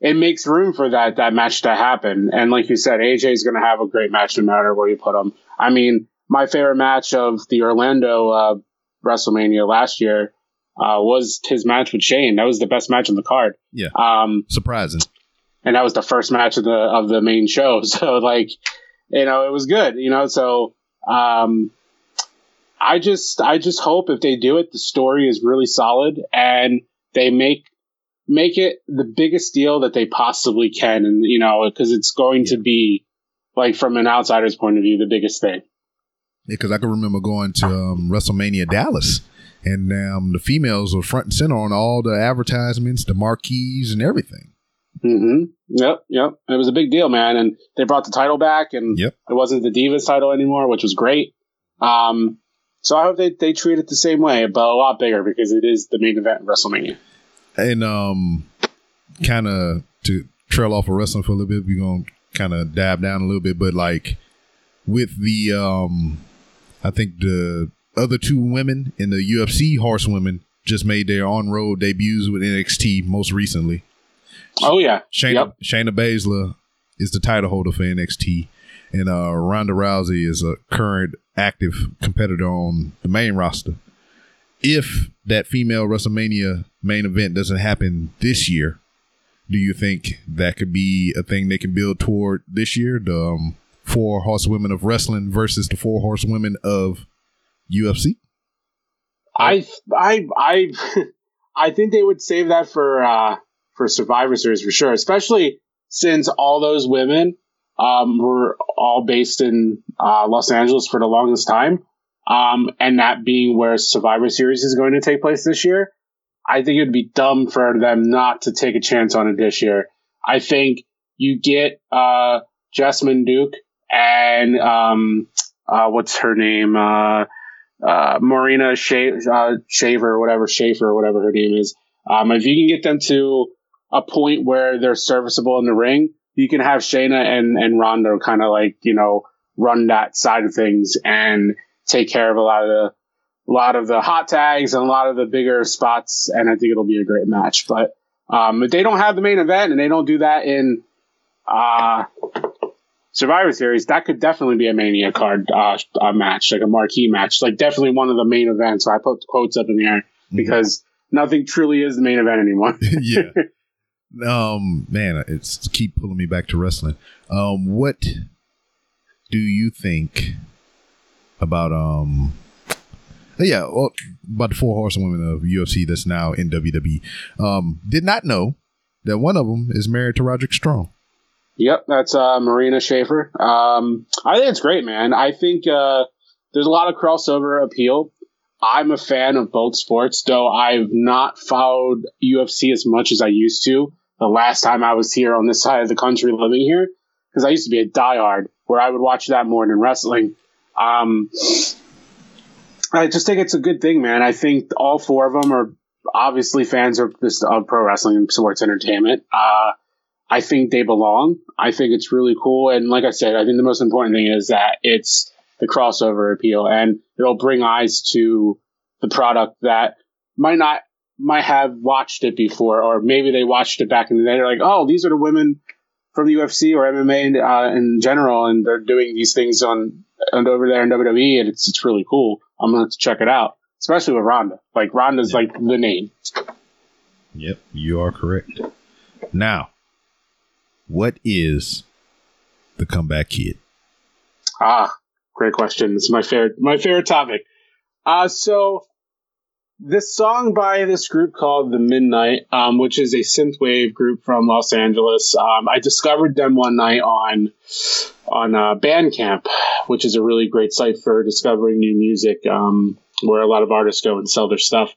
it makes room for that match to happen. And like you said, AJ is going to have a great match no matter where you put him. I mean, my favorite match of the Orlando WrestleMania last year was his match with Shane. That was the best match on the card. Yeah, surprising. And that was the first match of the main show. So, like, you know, it was good. You know, so I just hope if they do it, the story is really solid and they make it the biggest deal that they possibly can. And, you know, because it's going to be, like, from an outsider's point of view, the biggest thing. Yeah, because I can remember going to WrestleMania Dallas, and the females were front and center on all the advertisements, the marquees, and everything. Mm-hmm. Yep. It was a big deal, man. And they brought the title back, and it wasn't the Divas title anymore, which was great. So I hope they treat it the same way, but a lot bigger because it is the main event in WrestleMania. And kind of to trail off of wrestling for a little bit, we're going to kind of dive down a little bit, but like with the, I think the other two women in the UFC horsewomen just made their on-road debuts with NXT most recently. Oh, yeah. Shayna Baszler is the title holder for NXT, and Ronda Rousey is a current active competitor on the main roster. If that female WrestleMania main event doesn't happen this year, do you think that could be a thing they can build toward this year? The four horsewomen of wrestling versus the four horsewomen of UFC? I think they would save that for Survivor Series for sure, especially since all those women were all based in Los Angeles for the longest time, and that being where Survivor Series is going to take place this year. I think it would be dumb for them not to take a chance on it this year. I think you get Jessamyn Duke and what's her name? Marina Shafir, whatever her name is. If you can get them to a point where they're serviceable in the ring, you can have Shayna and Ronda kind of like, you know, run that side of things and take care of a lot of the hot tags and a lot of the bigger spots. And I think it'll be a great match. But if they don't have the main event and they don't do that in Survivor Series, that could definitely be a Mania card match, like a marquee match, like definitely one of the main events. So I put the quotes up in the air because nothing truly is the main event anymore. Yeah. Man, it's keep pulling me back to wrestling. What do you think about about the four horsewomen of UFC that's now in WWE? Did not know that one of them is married to Roderick Strong. Yep, that's Marina Shafir. I think it's great, man. I think there's a lot of crossover appeal. I'm a fan of both sports, though I've not followed UFC as much as I used to the last time I was here on this side of the country living here, because I used to be a diehard where I would watch that more than wrestling. I just think it's a good thing, man. I think all four of them are obviously fans of pro wrestling and sports entertainment. I think they belong. I think it's really cool. And like I said, I think the most important thing is that it's the crossover appeal, and it'll bring eyes to the product that might have watched it before, or maybe they watched it back in the day. They're like, oh, these are the women from the UFC or MMA in general, and they're doing these things on over there in WWE, and it's really cool. I'm going to have to check it out, especially with Ronda. Like, Ronda's like the name. Yep, you are correct. Now, what is the Comeback Kid? Great question. It's my favorite topic. So this song by this group called The Midnight, which is a synthwave group from Los Angeles. I discovered them one night on Bandcamp, which is a really great site for discovering new music, where a lot of artists go and sell their stuff.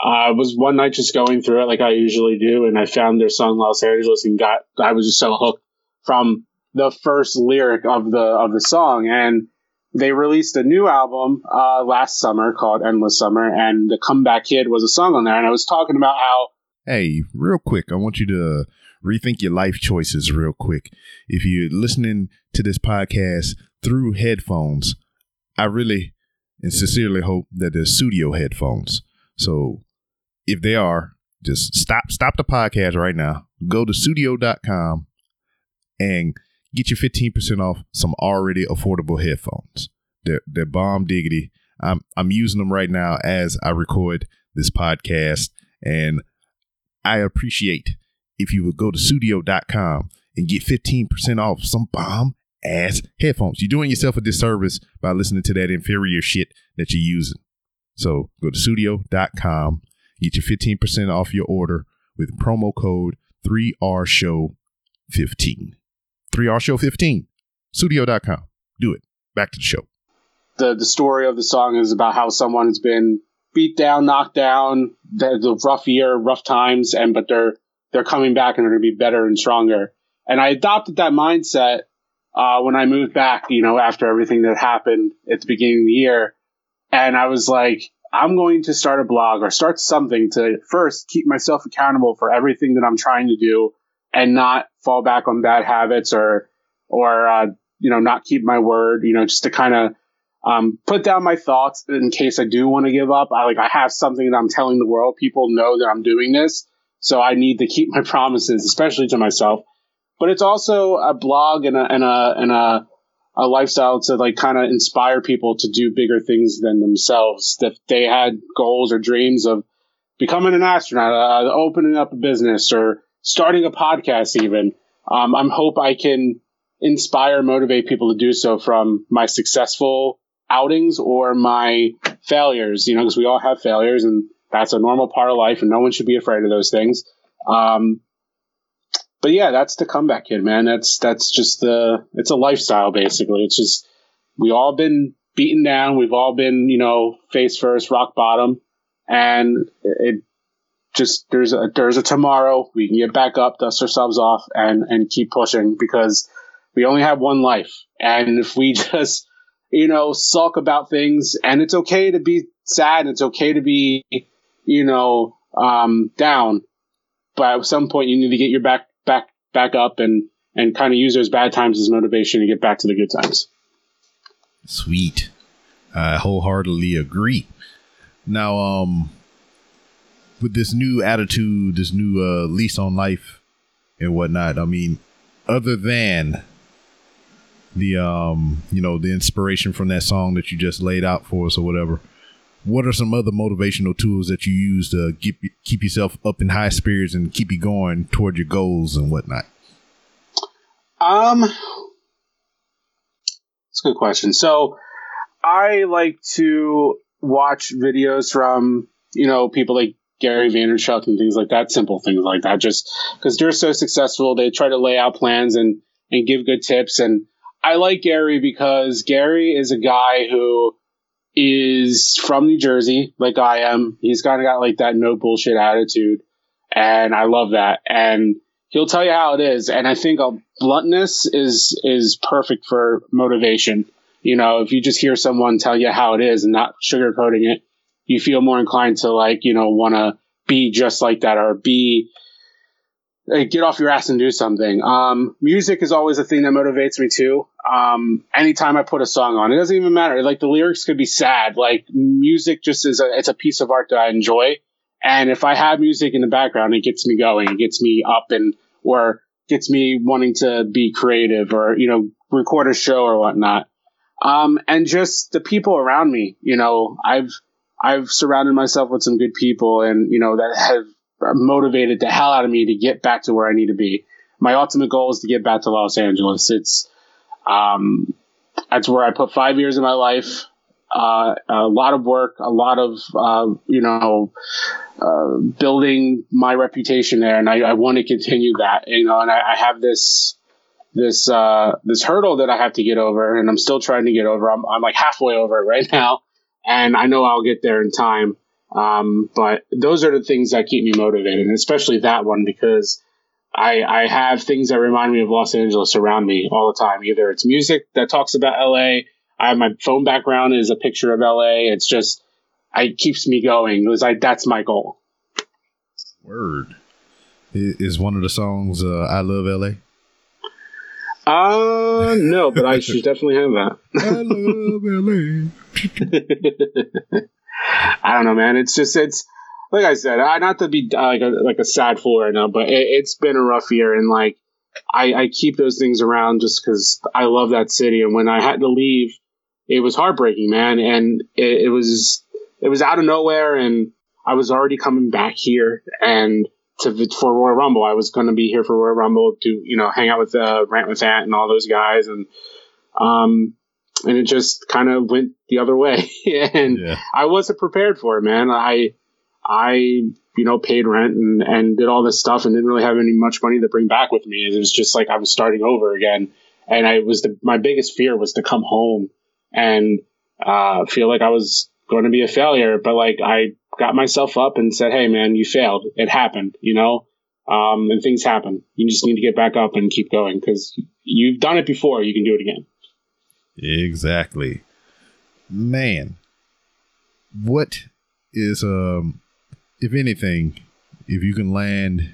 I was one night just going through it like I usually do, and I found their song Los Angeles and I was just so hooked from the first lyric of the song. And they released a new album last summer called Endless Summer, and The Comeback Kid was a song on there. And I was talking about how... Hey, real quick, I want you to rethink your life choices real quick. If you're listening to this podcast through headphones, I really and sincerely hope that they're studio headphones. So if they are, just stop the podcast right now. Go to studio.com and... get your 15% off some already affordable headphones. They're bomb diggity. I'm using them right now as I record this podcast, and I appreciate if you would go to studio.com and get 15% off some bomb ass headphones. You're doing yourself a disservice by listening to that inferior shit that you're using. So go to studio.com, get your 15% off your order with promo code 3RShow15. 3R Show 15, studio.com. Do it. Back to the show. The story of the song is about how someone has been beat down, knocked down, the rough year, rough times, but they're coming back and they're going to be better and stronger. And I adopted that mindset when I moved back, after everything that happened at the beginning of the year. And I was like, I'm going to start a blog or start something to first keep myself accountable for everything that I'm trying to do, and not fall back on bad habits or not keep my word, just to kind of put down my thoughts in case I do want to give up. I have something that I'm telling the world. People know that I'm doing this, so I need to keep my promises, especially to myself. But it's also a blog and a lifestyle to kind of inspire people to do bigger things than themselves. If they had goals or dreams of becoming an astronaut, opening up a business, or starting a podcast even, I'm hope I can inspire, motivate people to do so from my successful outings or my failures, because we all have failures, and that's a normal part of life, and no one should be afraid of those things. But yeah, that's The Comeback Kid, man. That's just it's a lifestyle, basically. It's just, we all been beaten down. We've all been, face first, rock bottom, and it just there's a tomorrow. We can get back up, dust ourselves off, and keep pushing, because we only have one life. And if we just, sulk about things, and it's okay to be sad, and it's okay to be, down, but at some point you need to get your back up and kind of use those bad times as motivation to get back to the good times. Sweet. I wholeheartedly agree. Now, with this new attitude, this new lease on life and whatnot, I mean, other than the the inspiration from that song that you just laid out for us or whatever, what are some other motivational tools that you use to keep yourself up in high spirits and keep you going toward your goals and whatnot? It's a good question. So I like to watch videos from people like Gary Vaynerchuk and things like that, simple things like that, just because they're so successful. They try to lay out plans and give good tips. And I like Gary because Gary is a guy who is from New Jersey, like I am. He's kind of got that no bullshit attitude, and I love that. And he'll tell you how it is. And I think bluntness is perfect for motivation. If you just hear someone tell you how it is and not sugarcoating it, you feel more inclined to want to be just like that, or get off your ass and do something. Music is always a thing that motivates me too. Anytime I put a song on, it doesn't even matter. The lyrics could be sad. Music just is it's a piece of art that I enjoy. And if I have music in the background, it gets me going, it gets me up or gets me wanting to be creative or, record a show or whatnot. And just the people around me, I've surrounded myself with some good people and, that have motivated the hell out of me to get back to where I need to be. My ultimate goal is to get back to Los Angeles. It's that's where I put 5 years of my life. a lot of work, a lot of, building my reputation there. And I want to continue that, and I have this hurdle that I have to get over, and I'm still trying to get over. I'm like halfway over it right now, and I know I'll get there in time. But those are the things that keep me motivated, and especially that one, because I have things that remind me of Los Angeles around me all the time. Either it's music that talks about LA. I have my phone background is a picture of LA. It's just, it keeps me going. It was like, that's my goal. Word. Is one of the songs, I Love LA? No, but I should definitely have that. I love LA. I don't know, man. It's just, like I said, not to be like a sad fool right now, but it's been a rough year, and like I keep those things around just because I love that city. And when I had to leave, it was heartbreaking, man. And it was out of nowhere, and I was already coming back here and for Royal Rumble. I was going to be here for Royal Rumble to hang out with Rant with Ant and all those guys, and it just kind of went the other way, and yeah. I wasn't prepared for it, man. I paid rent and did all this stuff and didn't really have any much money to bring back with me. It was just like I was starting over again. And my biggest fear was to come home and feel like I was going to be a failure. But like I got myself up and said, hey, man, you failed. It happened, and things happen. You just need to get back up and keep going, because you've done it before. You can do it again. Exactly. Man, what is if anything, if you can land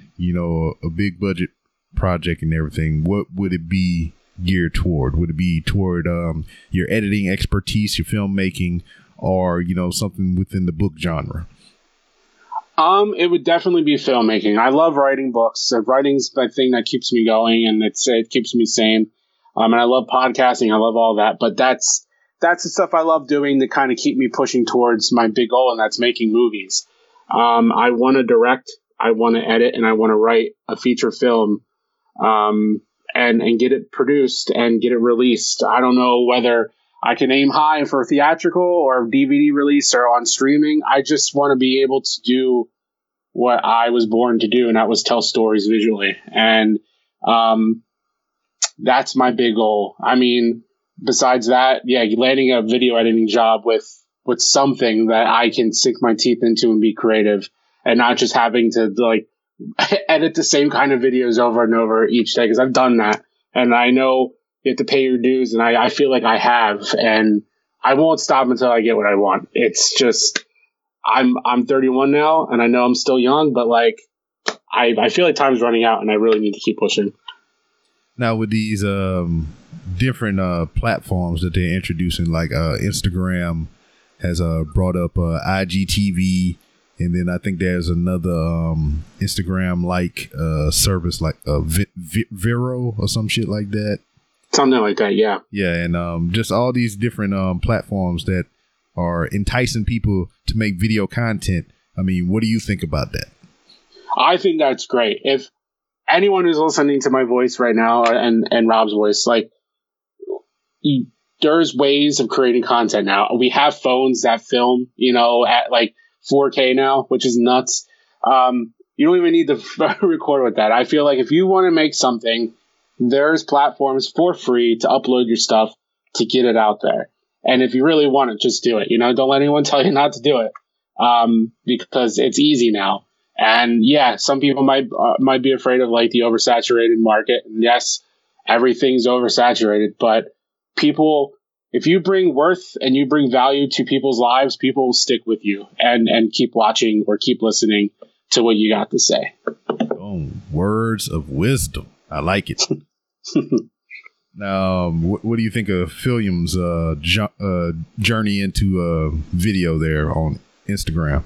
a big budget project and everything, what would it be geared toward? Would it be toward your editing expertise, your filmmaking, or something within the book genre? It would definitely be filmmaking. I love writing books. Writing's the thing that keeps me going, and it keeps me sane. And I love podcasting. I love all that, but that's the stuff I love doing to kind of keep me pushing towards my big goal, and that's making movies. I want to direct, I want to edit, and I want to write a feature film, and get it produced and get it released. I don't know whether I can aim high for theatrical or DVD release or on streaming. I just want to be able to do what I was born to do, and that was tell stories visually. And that's my big goal. I mean, besides that, yeah, landing a video editing job with something that I can sink my teeth into and be creative, and not just having to like edit the same kind of videos over and over each day, because I've done that, and I know you have to pay your dues, and I feel like I have, and I won't stop until I get what I want. It's just I'm 31 now, and I know I'm still young, but like I feel like time's running out, and I really need to keep pushing. Now with these different platforms that they're introducing, like Instagram has brought up IGTV, and then I think there's another Instagram like service like Vero or some shit like that. Something like that, yeah. Yeah, and just all these different platforms that are enticing people to make video content. I mean, what do you think about that? I think that's great. If anyone who's listening to my voice right now and Rob's voice, like there's ways of creating content now. We have phones that film, at like 4K now, which is nuts. You don't even need to record with that. I feel like if you want to make something, there's platforms for free to upload your stuff to get it out there. And if you really want it, just do it. Don't let anyone tell you not to do it, because it's easy now. And yeah, some people might be afraid of like the oversaturated market. And yes, everything's oversaturated, but people, if you bring worth and you bring value to people's lives, people will stick with you and keep watching or keep listening to what you got to say. Oh, words of wisdom. I like it. Now, what do you think of Philium's journey into video there on Instagram?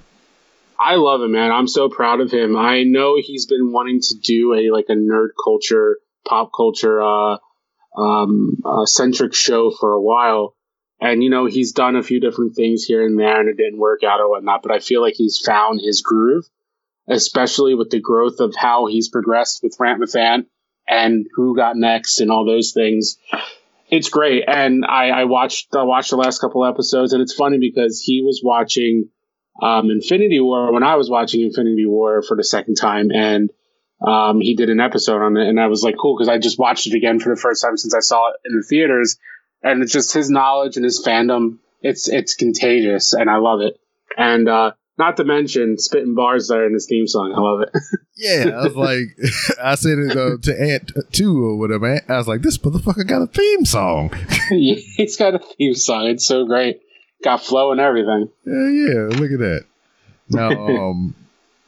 I love him, man. I'm so proud of him. I know he's been wanting to do a nerd culture, pop culture centric show for a while. And, he's done a few different things here and there, and it didn't work out or whatnot. But I feel like he's found his groove, especially with the growth of how he's progressed with Rant with Ant and who got next and all those things. It's great. And I watched the last couple episodes, and it's funny because he was watching Infinity War when I was watching Infinity War for the second time, and he did an episode on it, and I was like, cool, because I just watched it again for the first time since I saw it in the theaters, and it's just his knowledge and his fandom, it's contagious, and I love it. And not to mention spitting bars there in his theme song. I love it. Yeah, I was like, I said it to Ant 2 or whatever. I was like, this motherfucker got a theme song. Yeah, he's got a theme song. It's so great. Got flow and everything. Yeah, look at that. Now,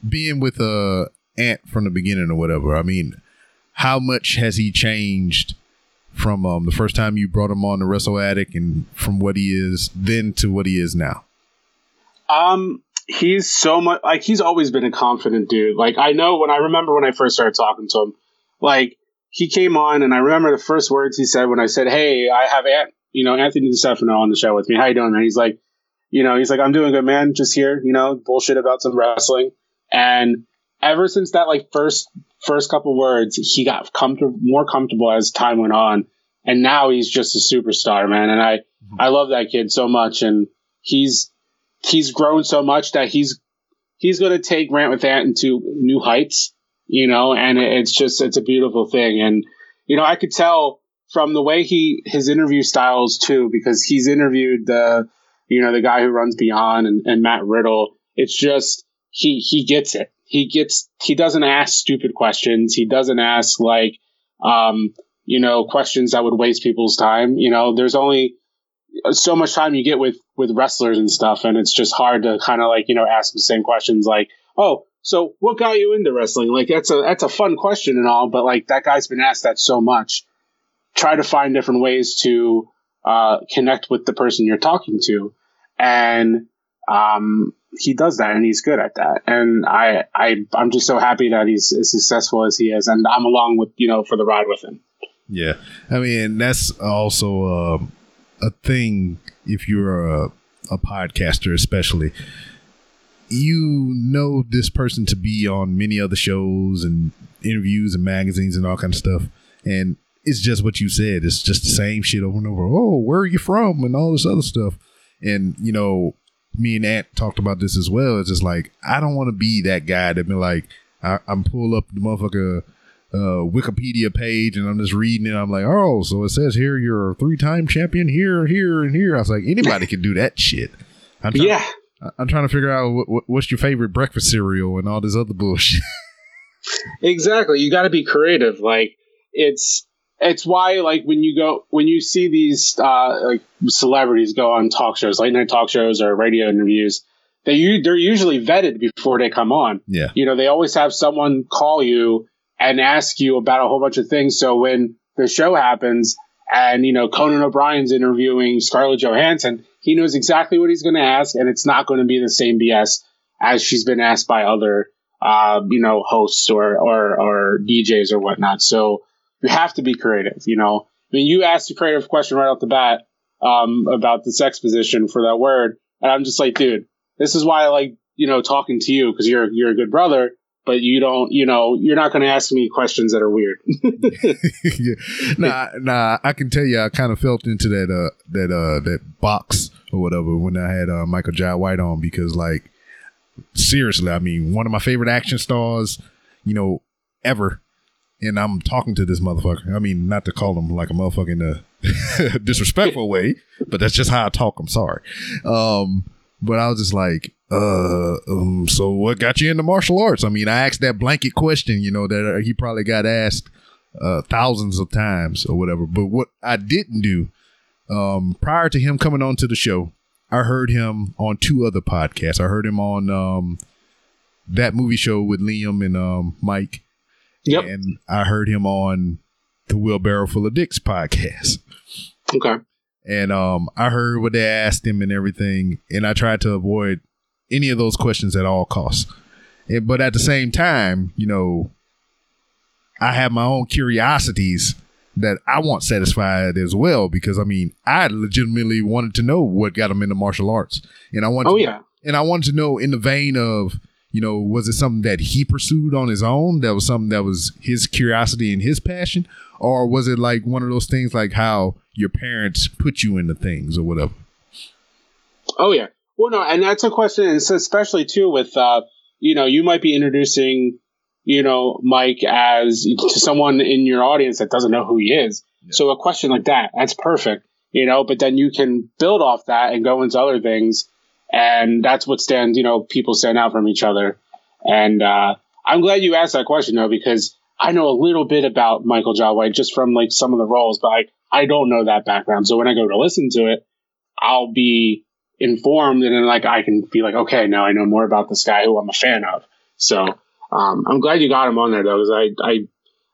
being with Ant from the beginning or whatever, I mean, how much has he changed from the first time you brought him on to Wrestle Addict and from what he is then to what he is now? He's so much like, he's always been a confident dude. Like, I know when I remember when I first started talking to him, like, he came on and I remember the first words he said when I said, hey, I have Anthony DiStefano on the show with me. How you doing, man? He's like, I'm doing good, man. Just here, bullshit about some wrestling. And ever since that, like, first couple words, he got more comfortable as time went on. And now he's just a superstar, man. And I love that kid so much. And he's grown so much that he's going to take Rant with Ant into new heights, and it's a beautiful thing. And, I could tell from the way his interview styles too, because he's interviewed the guy who runs Beyond and Matt Riddle. It's just, he gets it. He doesn't ask stupid questions. He doesn't ask like, questions that would waste people's time. There's only so much time you get with wrestlers and stuff, and it's just hard to kind of like ask the same questions like, oh, so what got you into wrestling? Like, that's a fun question and all, but like, that guy's been asked that so much. Try to find different ways to connect with the person you're talking to, and he does that, and he's good at that. And I'm just so happy that he's as successful as he is, and I'm along with for the ride with him. Yeah, I mean, that's also a thing. If you're a podcaster, especially, this person to be on many other shows and interviews and magazines and all kind of stuff, and it's just what you said. It's just the same shit over and over. Oh, where are you from? And all this other stuff. And me and Ant talked about this as well. It's just like, I don't want to be that guy that be like, I'm pull up the motherfucker Wikipedia page and I'm just reading it. I'm like, oh, so it says here you're a 3-time champion here, here, and here. I was like, anybody can do that shit. I'm trying to figure out what's your favorite breakfast cereal and all this other bullshit. Exactly. You got to be creative. Like, it's why, like, when you see these like celebrities go on talk shows, late night talk shows or radio interviews, they're usually vetted before they come on. Yeah. They always have someone call you and ask you about a whole bunch of things. So when the show happens and, Conan O'Brien's interviewing Scarlett Johansson, he knows exactly what he's going to ask, and it's not going to be the same BS as she's been asked by other, hosts or DJs or whatnot. So you have to be creative, I mean, you asked a creative question right off the bat about the sex position for that word. And I'm just like, dude, this is why I like, talking to you, because you're a good brother. But you don't, you're not going to ask me questions that are weird. Yeah. Nah, I can tell you, I kind of felt into that box or whatever when I had Michael Jai White on, because, like, seriously, I mean, one of my favorite action stars, ever. And I'm talking to this motherfucker. I mean, not to call him like a motherfucker in a disrespectful way, but that's just how I talk. I'm sorry. But I was just like, so what got you into martial arts? I mean, I asked that blanket question, that he probably got asked thousands of times or whatever. But what I didn't do, prior to him coming on to the show, I heard him on 2 other podcasts. I heard him on that movie show with Liam and Mike. Yep. And I heard him on the Wheelbarrow Full of Dicks podcast. Okay. And I heard what they asked him and everything, and I tried to avoid any of those questions at all costs. But at the same time, I have my own curiosities that I want satisfied as well, because, I mean, I legitimately wanted to know what got him into martial arts. And I wanted to know in the vein of, was it something that he pursued on his own? That was something that was his curiosity and his passion? Or was it like one of those things like how your parents put you into things or whatever. Oh, yeah. Well, no, and that's a question, and especially, too, with, you know, you might be introducing, you know, Mike as to someone in your audience that doesn't know who he is. Yeah. So a question like that, that's perfect, you know, but then you can build off that and go into other things. And that's what stands, you know, people stand out from each other. And I'm glad you asked that question, though, because I know a little bit about Michael Jai White just from, like, some of the roles, but I don't know that background. So when I go to listen to it, I'll be informed, and then, like, I can be like, okay, now I know more about this guy who I'm a fan of. So I'm glad you got him on there, though, because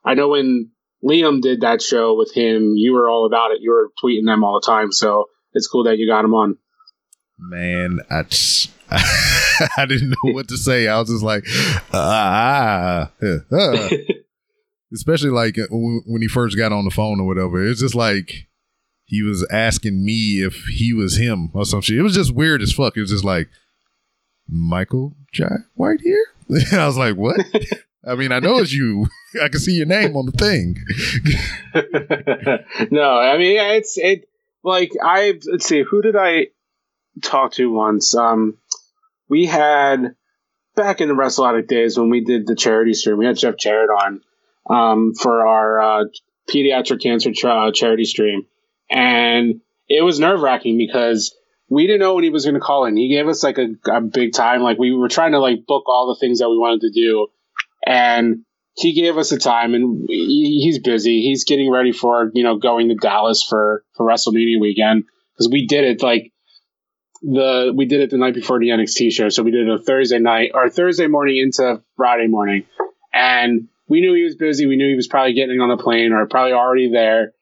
I know when Liam did that show with him, you were all about it. You were tweeting them all the time. So it's cool that you got him on. Man, I didn't know what to say. I was just like, especially like when he first got on the phone or whatever. It's just like he was asking me if he was him or some shit. It was just weird as fuck. It was just like, Michael Jai White here? I was like, what? I mean, I know it's you. I can see your name on the thing. No, I mean, it's like let's see, who did I talk to once? We had back in the Wrestle Addict days when we did the charity stream, we had Jeff Jarrett on for our pediatric cancer charity stream, and it was nerve wracking because we didn't know when he was going to call in. He gave us like a big time, like we were trying to like book all the things that we wanted to do, and he gave us a time, and he's busy. He's getting ready for, you know, going to Dallas for WrestleMania weekend, because we did it like we did it the night before the NXT show. So we did it a Thursday night or Thursday morning into Friday morning. And we knew he was busy. We knew he was probably getting on the plane or probably already there.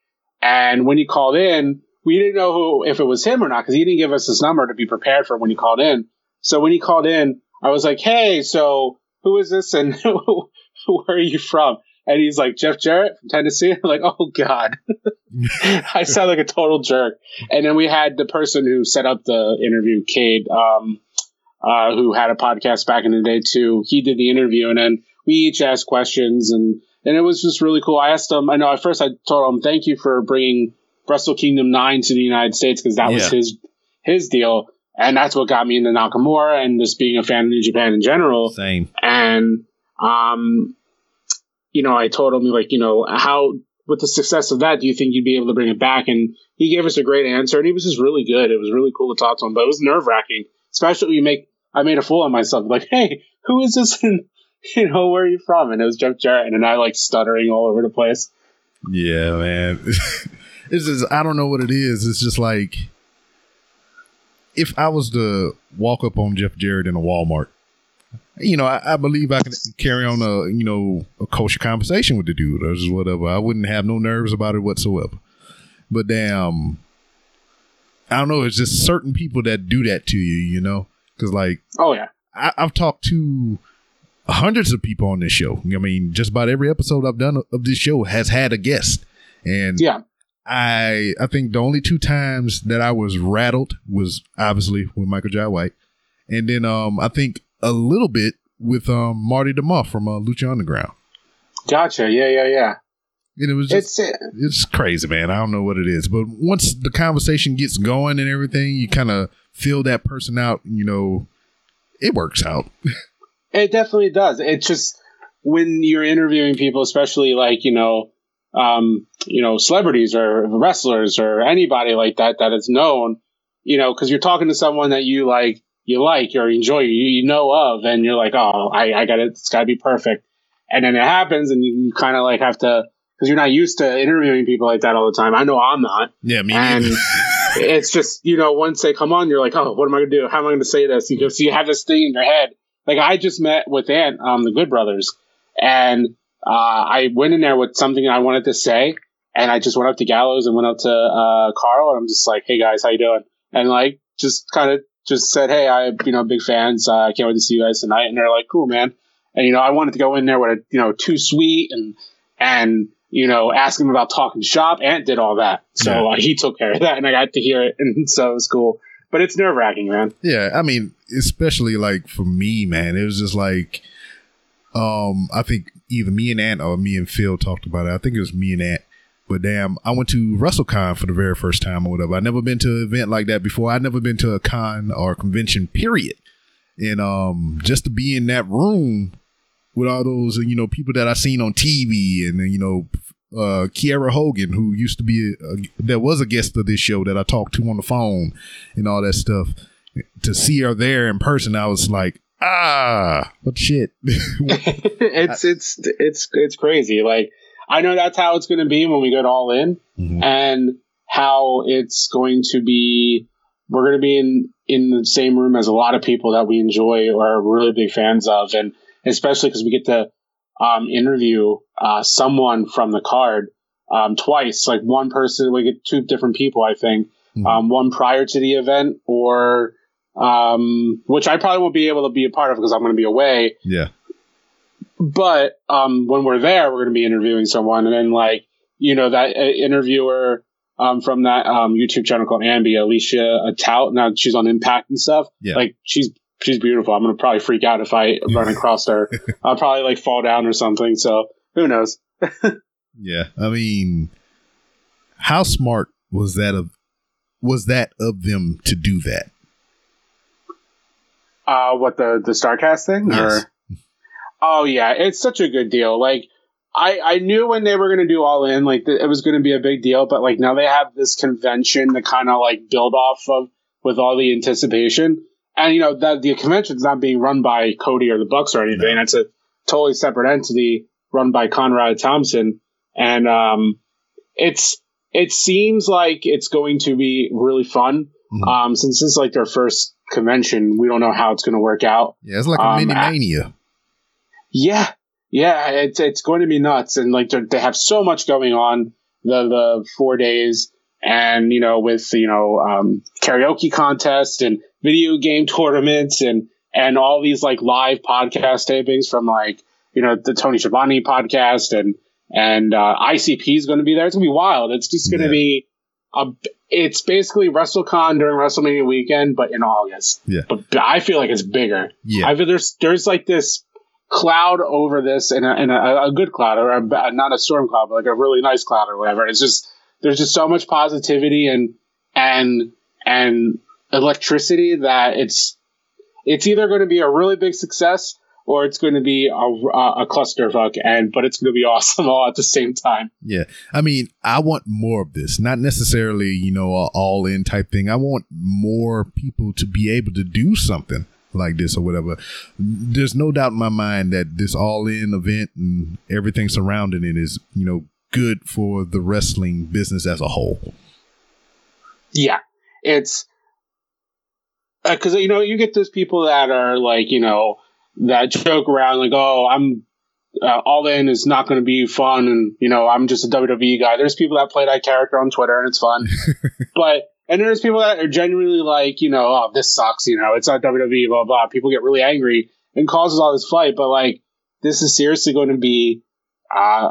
And when he called in, we didn't know if it was him or not, because he didn't give us his number to be prepared for when he called in. So when he called in, I was like, hey, so who is this? And where are you from? And he's like, Jeff Jarrett from Tennessee. I'm like, oh, God. I sound like a total jerk. And then we had the person who set up the interview, Cade, who had a podcast back in the day, too. He did the interview, and then we each asked questions, and it was just really cool. I asked him – I know at first I told him, thank you for bringing Wrestle Kingdom 9 to the United States, because that was his deal. And that's what got me into Nakamura and just being a fan of New Japan in general. Same. And you know, I told him, like, you know, how with the success of that, do you think you'd be able to bring it back? And he gave us a great answer, and he was just really good. It was really cool to talk to him, but it was nerve wracking, especially when I made a fool of myself. Like, hey, who is this? And, you know, where are you from? And it was Jeff Jarrett, and I like stuttering all over the place. Yeah, man. It's just, I don't know what it is. It's just like, if I was to walk up on Jeff Jarrett in a Walmart, you know, I believe I can carry on a kosher conversation with the dude or just whatever. I wouldn't have no nerves about it whatsoever. But damn, I don't know. It's just certain people that do that to you, you know? Because, like, oh yeah, I've talked to hundreds of people on this show. I mean, just about every episode I've done of this show has had a guest. And yeah, I think the only two times that I was rattled was obviously with Michael Jai White. And then I think a little bit with Marty DeMuff from Lucha Underground. Gotcha. Yeah. And it was just, it's crazy, man. I don't know what it is. But once the conversation gets going and everything, you kind of feel that person out, you know, it works out. It definitely does. It's just when you're interviewing people, especially like, you know, celebrities or wrestlers or anybody like that is known, you know, because you're talking to someone that you like, or enjoy, you know of, and you're like, oh, I got it. It's got to be perfect. And then it happens, and you kind of like have to, because you're not used to interviewing people like that all the time. I know I'm not. Yeah, me neither. It's just, you know, once they come on, you're like, oh, what am I going to do? How am I going to say this? Because you have this thing in your head. Like, I just met with Ant, the Good Brothers, and I went in there with something I wanted to say, and I just went up to Gallows and went up to Carl, and I'm just like, hey, guys, how you doing? And, like, just kind of just said, hey, I, you know, big fans. I can't wait to see you guys tonight. And they're like, cool, man. And, you know, I wanted to go in there with, you know, too sweet and, you know, ask him about talking shop. Ant did all that. So he took care of that, and I got to hear it. And so it was cool, but it's nerve wracking, man. Yeah. I mean, especially like for me, man, it was just like, I think either me and Ant or me and Phil talked about it. I think it was me and Ant But damn, I went to WrestleCon for the very first time or whatever. I'd never been to an event like that before. I'd never been to a con or convention, period. And just to be in that room with all those, you know, people that I seen on TV and, you know, Kiara Hogan, who used to be, that was a guest of this show that I talked to on the phone and all that stuff. To see her there in person, I was like, ah, what shit. It's crazy. Like, I know that's how it's going to be when we go to All In, mm-hmm. and how it's going to be. We're going to be in the same room as a lot of people that we enjoy or are really big fans of, and especially because we get to interview someone from the card twice. Like one person, we get two different people, I think, mm-hmm. One prior to the event, or which I probably won't be able to be a part of because I'm going to be away. Yeah. But when we're there, we're going to be interviewing someone. And then, like, you know, that interviewer from that YouTube channel called Ambi, Alicia Tout, now she's on Impact and stuff. Yeah. Like, she's beautiful. I'm going to probably freak out if I run across her. I'll probably, like, fall down or something. So, who knows? Yeah. I mean, how smart was that of them to do that? What, the StarCast thing? Yes. Or? Oh, yeah. It's such a good deal. Like, I knew when they were going to do All In, like, it was going to be a big deal. But, like, now they have this convention to kind of, like, build off of with all the anticipation. And, you know, that the convention's not being run by Cody or the Bucks or anything. No. It's a totally separate entity run by Conrad Thompson. And it seems like it's going to be really fun. Mm-hmm. Since it's, like, their first convention, we don't know how it's going to work out. Yeah, it's like a mini-mania. Yeah, it's going to be nuts, and like they have so much going on the 4 days, and you know, with karaoke contests and video game tournaments and all these like live podcast tapings from like you know the Tony Schiavone podcast and ICP is going to be there. It's going to be wild. It's just going to be it's basically WrestleCon during WrestleMania weekend, but in August. Yeah, but I feel like it's bigger. Yeah, I feel there's like this cloud over this and a good cloud or not a storm cloud, but like a really nice cloud or whatever. It's just, there's just so much positivity and electricity that it's either going to be a really big success or it's going to be a clusterfuck, but it's going to be awesome all at the same time. Yeah. I mean, I want more of this, not necessarily, you know, an All In type thing. I want more people to be able to do something like this or whatever. There's no doubt in my mind that this All-In event and everything surrounding it is, you know, good for the wrestling business as a whole. Yeah, it's because you know, you get those people that are like, you know, that joke around like, oh, I'm All-In is not going to be fun, and you know, I'm just a WWE guy. There's people that play that character on Twitter and it's fun. And there's people that are genuinely like, you know, oh, this sucks, you know, it's not WWE, blah, blah. People get really angry and causes all this fight. But, like, this is seriously going to be a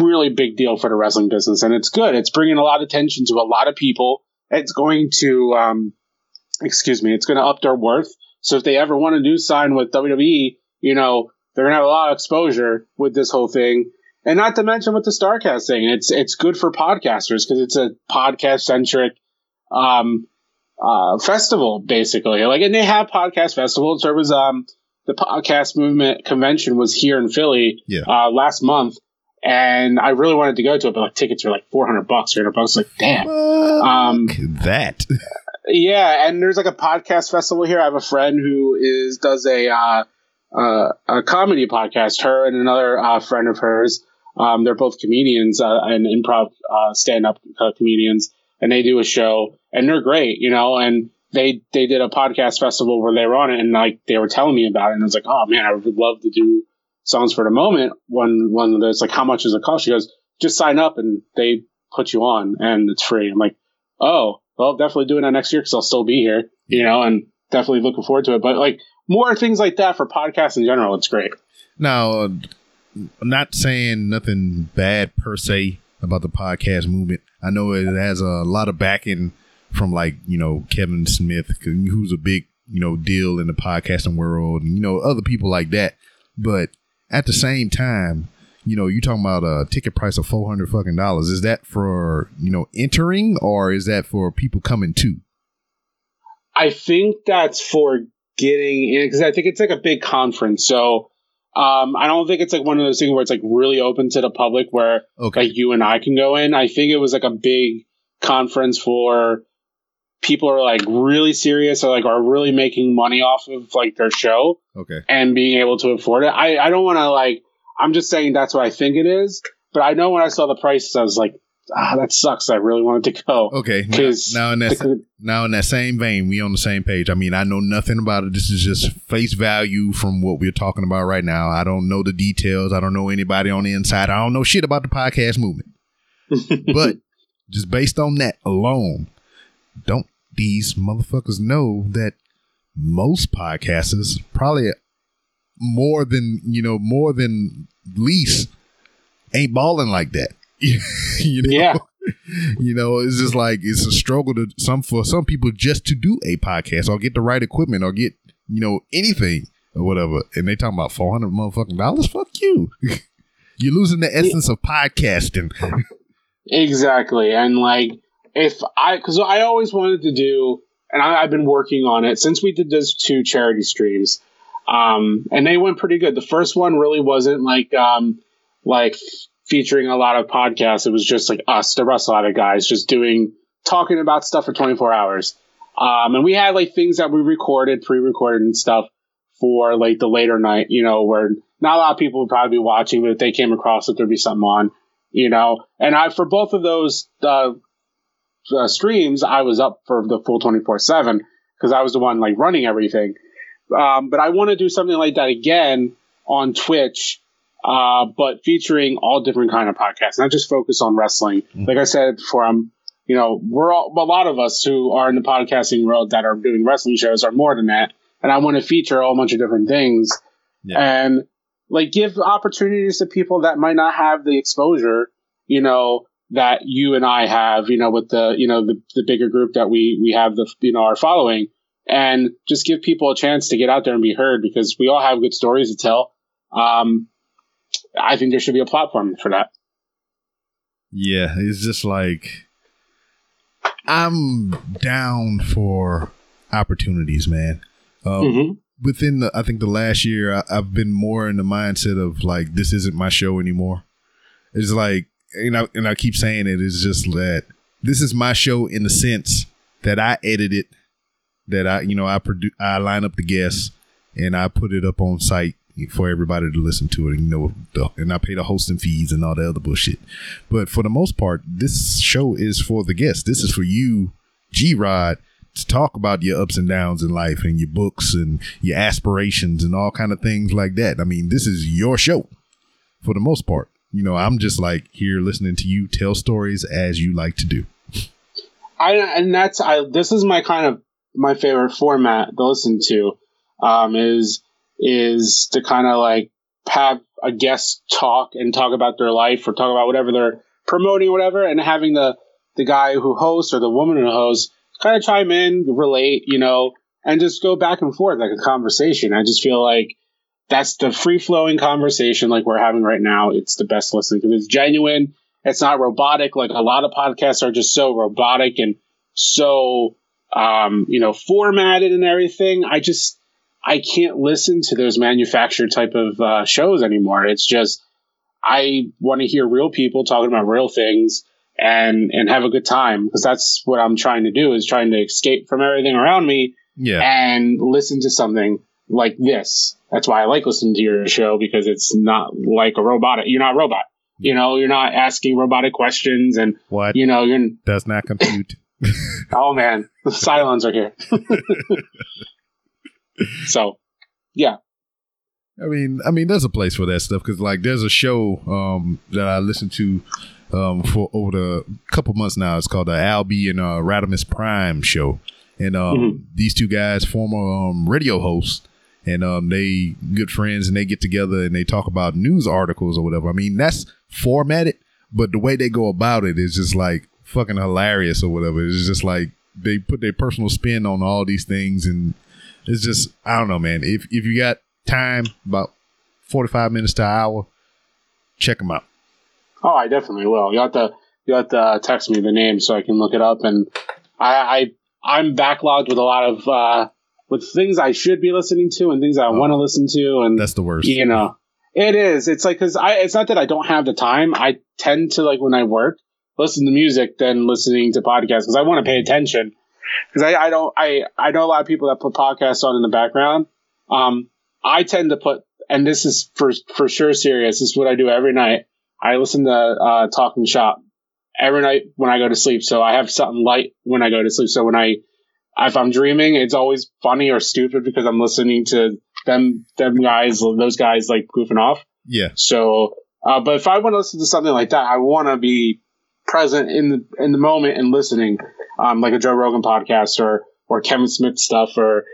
really big deal for the wrestling business. And it's good. It's bringing a lot of attention to a lot of people. It's going to, it's going to up their worth. So if they ever want to do sign with WWE, you know, they're going to have a lot of exposure with this whole thing. And not to mention with the StarCast thing, it's good for podcasters because it's a podcast-centric festival, basically. Like, and they have podcast festivals. There was the podcast movement convention was here in Philly last month, and I really wanted to go to it, but like tickets were like $400, $300. Like, damn, that. Yeah, and there's like a podcast festival here. I have a friend who does a comedy podcast. Her and another friend of hers, they're both comedians and improv stand-up comedians. And they do a show, and they're great, you know, and they did a podcast festival where they were on it, and like they were telling me about it, and I was like, oh man, I would love to do Songs for the Moment. One of those, like, how much does it cost? She goes, just sign up and they put you on and it's free. I'm like, oh, well, definitely doing that next year because I'll still be here, you know, and definitely looking forward to it. But like more things like that for podcasts in general, it's great. Now, I'm not saying nothing bad per se about the podcast movement. I know it has a lot of backing from, like, you know, Kevin Smith, who's a big, you know, deal in the podcasting world, and, you know, other people like that. But at the same time, you know, you talking about a ticket price of $400 fucking dollars. Is that for, you know, entering, or is that for people coming to? I think that's for getting in, because I think it's like a big conference. So I don't think it's like one of those things where it's like really open to the public where like you and I can go in. I think it was like a big conference for people who are like really serious or like are really making money off of like their show and being able to afford it. I don't want to like, I'm just saying that's what I think it is. But I know when I saw the prices, I was like, ah, that sucks. I really wanted to go. Okay. Now in that same vein, we on the same page. I mean, I know nothing about it. This is just face value from what we're talking about right now. I don't know the details. I don't know anybody on the inside. I don't know shit about the podcast movement. But just based on that alone, don't these motherfuckers know that most podcasters probably more than least ain't balling like that. You know? Yeah, you know, it's just like it's a struggle to for some people just to do a podcast or get the right equipment or get, you know, anything or whatever, and they talking about $400 motherfucking dollars. Fuck you, you're losing the essence of podcasting. Exactly, and like because I always wanted to do, and I've been working on it since we did those two charity streams, and they went pretty good. The first one really wasn't like featuring a lot of podcasts. It was just like us, the Wrestle Addict guys, just talking about stuff for 24 hours. And we had like things that we recorded, pre-recorded and stuff for like the later night, you know, where not a lot of people would probably be watching, but if they came across it, there'd be something on, you know. And for both of those streams, I was up for the full 24/7 because I was the one like running everything. But I want to do something like that again on Twitch, but featuring all different kind of podcasts, not just focus on wrestling. Like I said before, we're a lot of us who are in the podcasting world that are doing wrestling shows are more than that. And I want to feature a whole bunch of different things and like give opportunities to people that might not have the exposure, you know, that you and I have, you know, with the, you know, the bigger group that we have, the, you know, our following, and just give people a chance to get out there and be heard because we all have good stories to tell. I think there should be a platform for that. Yeah, it's just like I'm down for opportunities, man. Within I think the last year, I've been more in the mindset of like, this isn't my show anymore. It's like, and I keep saying it, it's just that this is my show in the sense that I edit it, that I line up the guests and I put it up on site for everybody to listen to it, and, you know, and I pay the hosting fees and all the other bullshit. But for the most part, this show is for the guests. This is for you, G-Rod, to talk about your ups and downs in life and your books and your aspirations and all kind of things like that. I mean, this is your show for the most part. You know, I'm just like here listening to you tell stories as you like to do. This is my kind of my favorite format to listen to, is to kind of like have a guest talk about their life or talk about whatever they're promoting or whatever, and having the guy who hosts or the woman who hosts kind of chime in, relate, you know, and just go back and forth like a conversation. I just feel like that's the free-flowing conversation like we're having right now. It's the best listening because it's genuine. It's not robotic. Like a lot of podcasts are just so robotic and so, you know, formatted and everything. I can't listen to those manufactured type of shows anymore. It's just, I want to hear real people talking about real things and have a good time, because that's what I'm trying to do, is trying to escape from everything around me and listen to something like this. That's why I like listening to your show, because it's not like a robotic. You're not a robot. You know, you're not asking robotic questions and what, you know, you're does not compute. Oh man, the Cylons are here. So, yeah. I mean, there's a place for that stuff, because like there's a show that I listened to for over the couple months now. It's called the Albie and Radimus Prime show, and these two guys, former radio hosts, and they good friends, and they get together and they talk about news articles or whatever. I mean, that's formatted, but the way they go about it is just like fucking hilarious or whatever. It's just like they put their personal spin on all these things. And it's just, I don't know, man. If you got time, about 45 minutes to an hour, Check them out. Oh, I definitely will. You have to text me the name so I can look it up. And I'm backlogged with a lot of with things I should be listening to and things I want to listen to. And that's the worst. You know, it is. It's like because it's not that I don't have the time. I tend to like when I work, listen to music than listening to podcasts because I want to pay attention. Because I know a lot of people that put podcasts on in the background. I tend to put, and this is for sure serious. This is what I do every night. I listen to Talking Shop every night when I go to sleep. So I have something light when I go to sleep. So when if I'm dreaming, it's always funny or stupid because I'm listening to those guys like goofing off. Yeah. So, but if I want to listen to something like that, I want to be present in the moment and listening, like a Joe Rogan podcast or Kevin Smith stuff or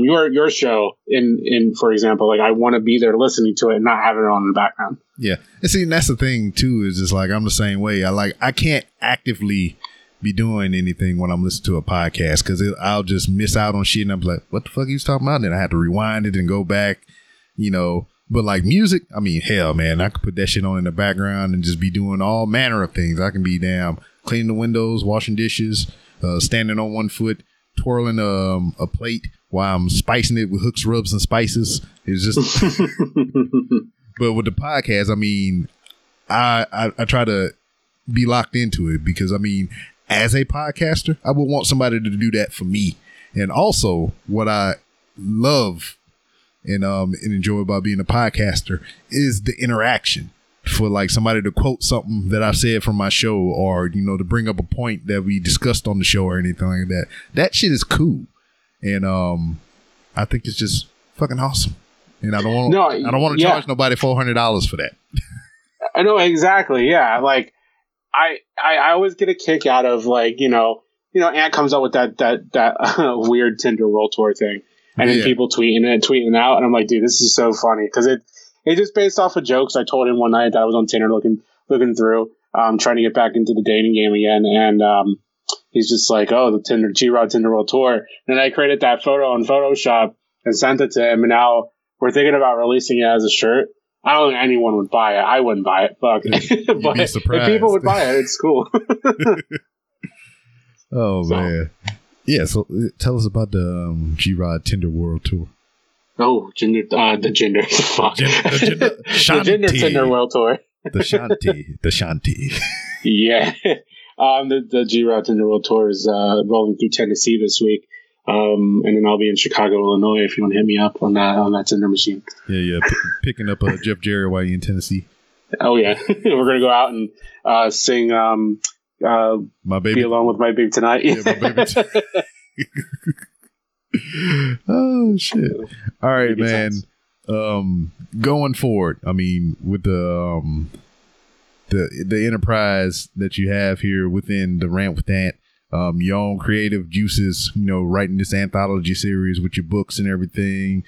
your show in for example. Like I want to be there listening to it and not have it on in the background. Yeah, and see, and that's the thing too is just like I'm the same way. I can't actively be doing anything when I'm listening to a podcast because I'll just miss out on shit and I'm like, what the fuck he was talking about? And then I have to rewind it and go back, you know. But like music, I mean, hell, man, I could put that shit on in the background and just be doing all manner of things. I can be damn cleaning the windows, washing dishes, standing on one foot, twirling a plate while I'm spicing it with hooks, rubs, and spices. It's just. But with the podcast, I mean, I try to be locked into it because I mean, as a podcaster, I would want somebody to do that for me. And also, what I love and enjoy about being a podcaster is the interaction for like somebody to quote something that I said from my show or, you know, to bring up a point that we discussed on the show or anything like that. That shit is cool. And I think it's just fucking awesome. And I don't want to charge nobody $400 for that. I know. Exactly. Yeah. Like I always get a kick out of like, you know, Ant comes up with that weird Tinder World Tour thing. And then people tweeting out. And I'm like, dude, this is so funny. Because it just based off of jokes I told him one night that I was on Tinder looking through, trying to get back into the dating game again. And he's just like, oh, the Tinder, G-Rod Tinder World Tour. And then I created that photo on Photoshop and sent it to him. And now we're thinking about releasing it as a shirt. I don't think anyone would buy it. I wouldn't buy it. Fuck. But if people would buy it, it's cool. Man. Yeah, so tell us about the G-Rod Tinder World Tour. Oh, the Gender Tinder World Tour. The Shanti. Yeah. The G-Rod Tinder World Tour is rolling through Tennessee this week. And then I'll be in Chicago, Illinois, if you want to hit me up on that Tinder machine. Yeah. Picking up Jeff Jarrett while you're in Tennessee. Oh, yeah. We're going to go out and sing... my baby, be alone with my baby tonight. Yeah, my baby oh shit! All right, baby man. Times. Going forward, I mean, with the enterprise that you have here within the Rant with Ant, your own creative juices, you know, writing this anthology series with your books and everything,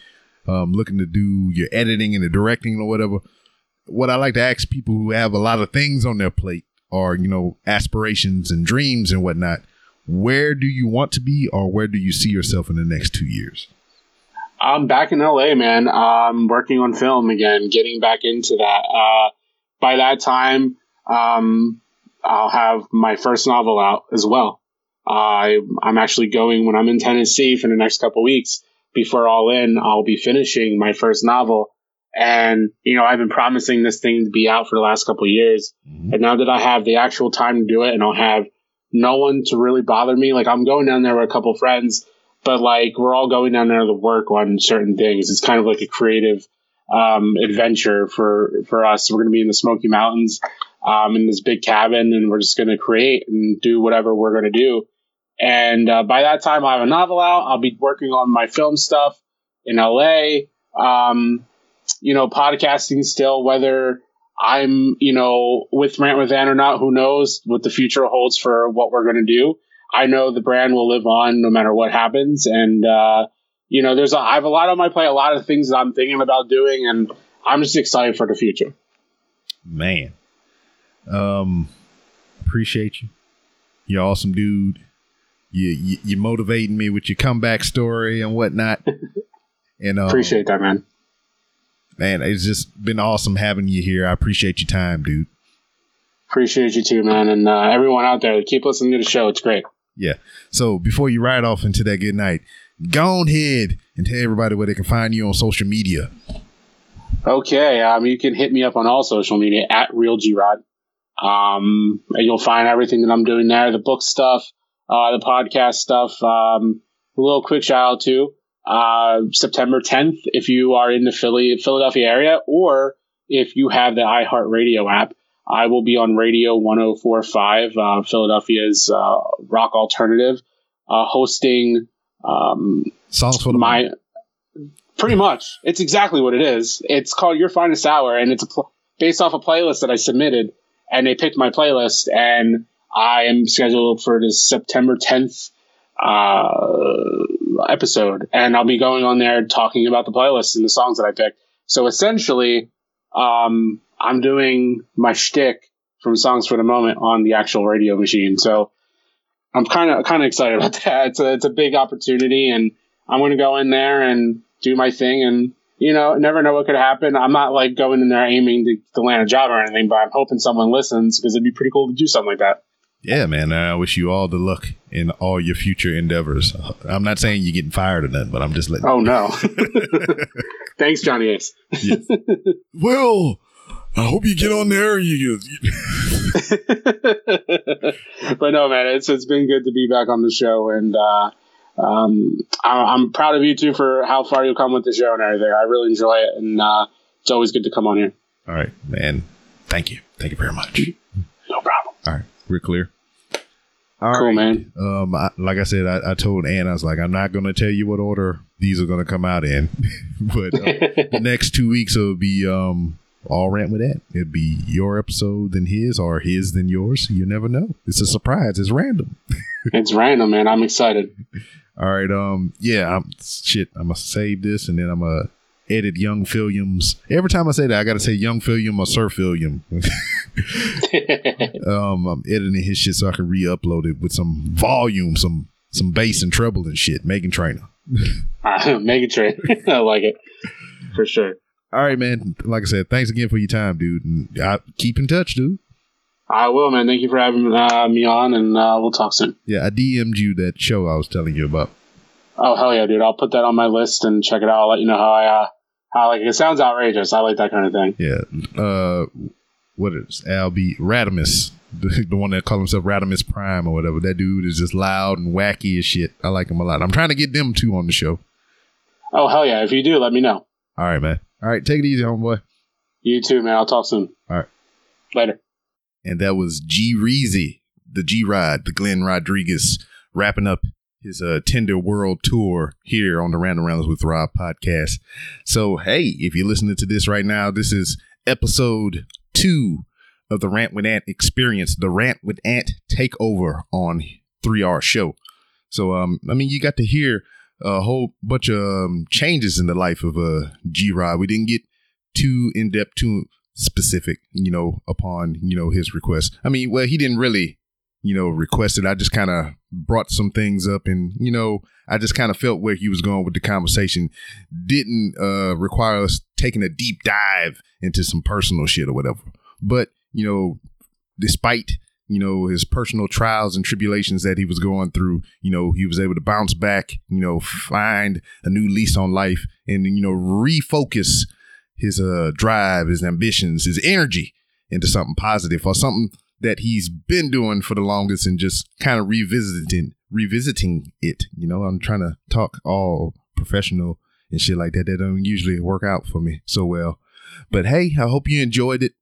looking to do your editing and the directing or whatever. What I like to ask people who have a lot of things on their plate. Or, you know, aspirations and dreams and whatnot. Where do you want to be or where do you see yourself in the next 2 years? I'm back in LA, man. I'm working on film again, getting back into that. By that time, I'll have my first novel out as well. I'm actually going when I'm in Tennessee for the next couple weeks before All In, I'll be finishing my first novel. And, you know, I've been promising this thing to be out for the last couple of years. Mm-hmm. And now that I have the actual time to do it and I'll have no one to really bother me, like I'm going down there with a couple of friends, but like we're all going down there to work on certain things. It's kind of like a creative adventure for us. We're going to be in the Smoky Mountains in this big cabin and we're just going to create and do whatever we're going to do. And by that time, I have a novel out. I'll be working on my film stuff in LA. You know, podcasting still, whether I'm, you know, with Rant with Ant or not, who knows what the future holds for what we're going to do. I know the brand will live on no matter what happens. And, you know, I have a lot on my plate, a lot of things that I'm thinking about doing, and I'm just excited for the future. Man. Appreciate you. You're awesome, dude. You're motivating me with your comeback story and whatnot. And appreciate that, man. man, it's just been awesome having you here. I appreciate your time, dude. Appreciate you too, man. And everyone out there, keep listening to the show. It's great. Yeah. So before you ride off into that good night, go on ahead and tell everybody where they can find you on social media. Okay. You can hit me up on all social media at RealGrod. And you'll find everything that I'm doing there, the book stuff, the podcast stuff. A little quick shout out to September 10th. If you are in the Philadelphia area, or if you have the iHeartRadio app, I will be on Radio 104.5, Philadelphia's rock alternative, hosting songs for the mind. Pretty much, it's exactly what it is. It's called Your Finest Hour, and it's based off a playlist that I submitted, and they picked my playlist, and I am scheduled for this September 10th episode, and I'll be going on there talking about the playlist and the songs that I picked. So essentially, I'm doing my shtick from Songs for the Moment on the actual radio machine. So I'm kind of excited about that. It's a big opportunity, and I'm going to go in there and do my thing, and never know what could happen. I'm not like going in there aiming to land a job or anything, but I'm hoping someone listens, because it'd be pretty cool to do something like that. Yeah, man. I wish you all the luck in all your future endeavors. I'm not saying you're getting fired or nothing, but I'm just letting. Oh no! Thanks, Johnny Ace. Yeah. Well, I hope you get on there. But no, man, it's been good to be back on the show, and I'm proud of you too for how far you've come with the show and everything. I really enjoy it, and it's always good to come on here. All right, man. Thank you very much. No problem. All right, we're clear. All cool, right, man. Like I said, I told Ann, I was like, I'm not going to tell you what order these are going to come out in, but the next 2 weeks it'll be all Rant with Ant. It'd be your episode than his, or his than yours. You never know. It's a surprise. It's random. It's random, man. I'm excited. All right. Yeah. I'm gonna save this, and then I'm gonna edit Young Philium's. Every time I say that, I gotta say Young Philium or Sir Philium. I'm editing his shit so I can re-upload it with some volume, some bass and treble and shit. Megan Trainor. Megan Trainor. I like it for sure. All right, man. Like I said, thanks again for your time, dude. And keep in touch, dude. I will, man. Thank you for having me on, and we'll talk soon. Yeah, I DM'd you that show I was telling you about. Oh, hell yeah, dude. I'll put that on my list and check it out. I'll let you know how I like it. It sounds outrageous. I like that kind of thing. Yeah. What is Albie Radimus, the one that calls himself Radimus Prime or whatever. That dude is just loud and wacky as shit. I like him a lot. I'm trying to get them two on the show. Oh, hell yeah. If you do, let me know. All right, man. All right, take it easy, homeboy. You too, man. I'll talk soon. All right. Later. And that was G Reezy, the G-Rod, the Glenn Rodriguez, wrapping up his Tinder World Tour here on the Random Rounds with Rob podcast. So, hey, if you're listening to this right now, this is episode 2 of the Rant with Ant experience, the Rant with Ant takeover on 3R show. So, you got to hear a whole bunch of changes in the life of G-Rod. We didn't get too in-depth, too specific, upon, his request. He didn't really, request it. I just kind of brought some things up, and, I just kind of felt where he was going with the conversation. Didn't require us taking a deep dive into some personal shit or whatever. But, despite his personal trials and tribulations that he was going through, he was able to bounce back, find a new lease on life, and, refocus his drive, his ambitions, his energy into something positive, or something that he's been doing for the longest, and just kind of revisiting it. I'm trying to talk all professional and shit like that. That don't usually work out for me so well, but hey, I hope you enjoyed it.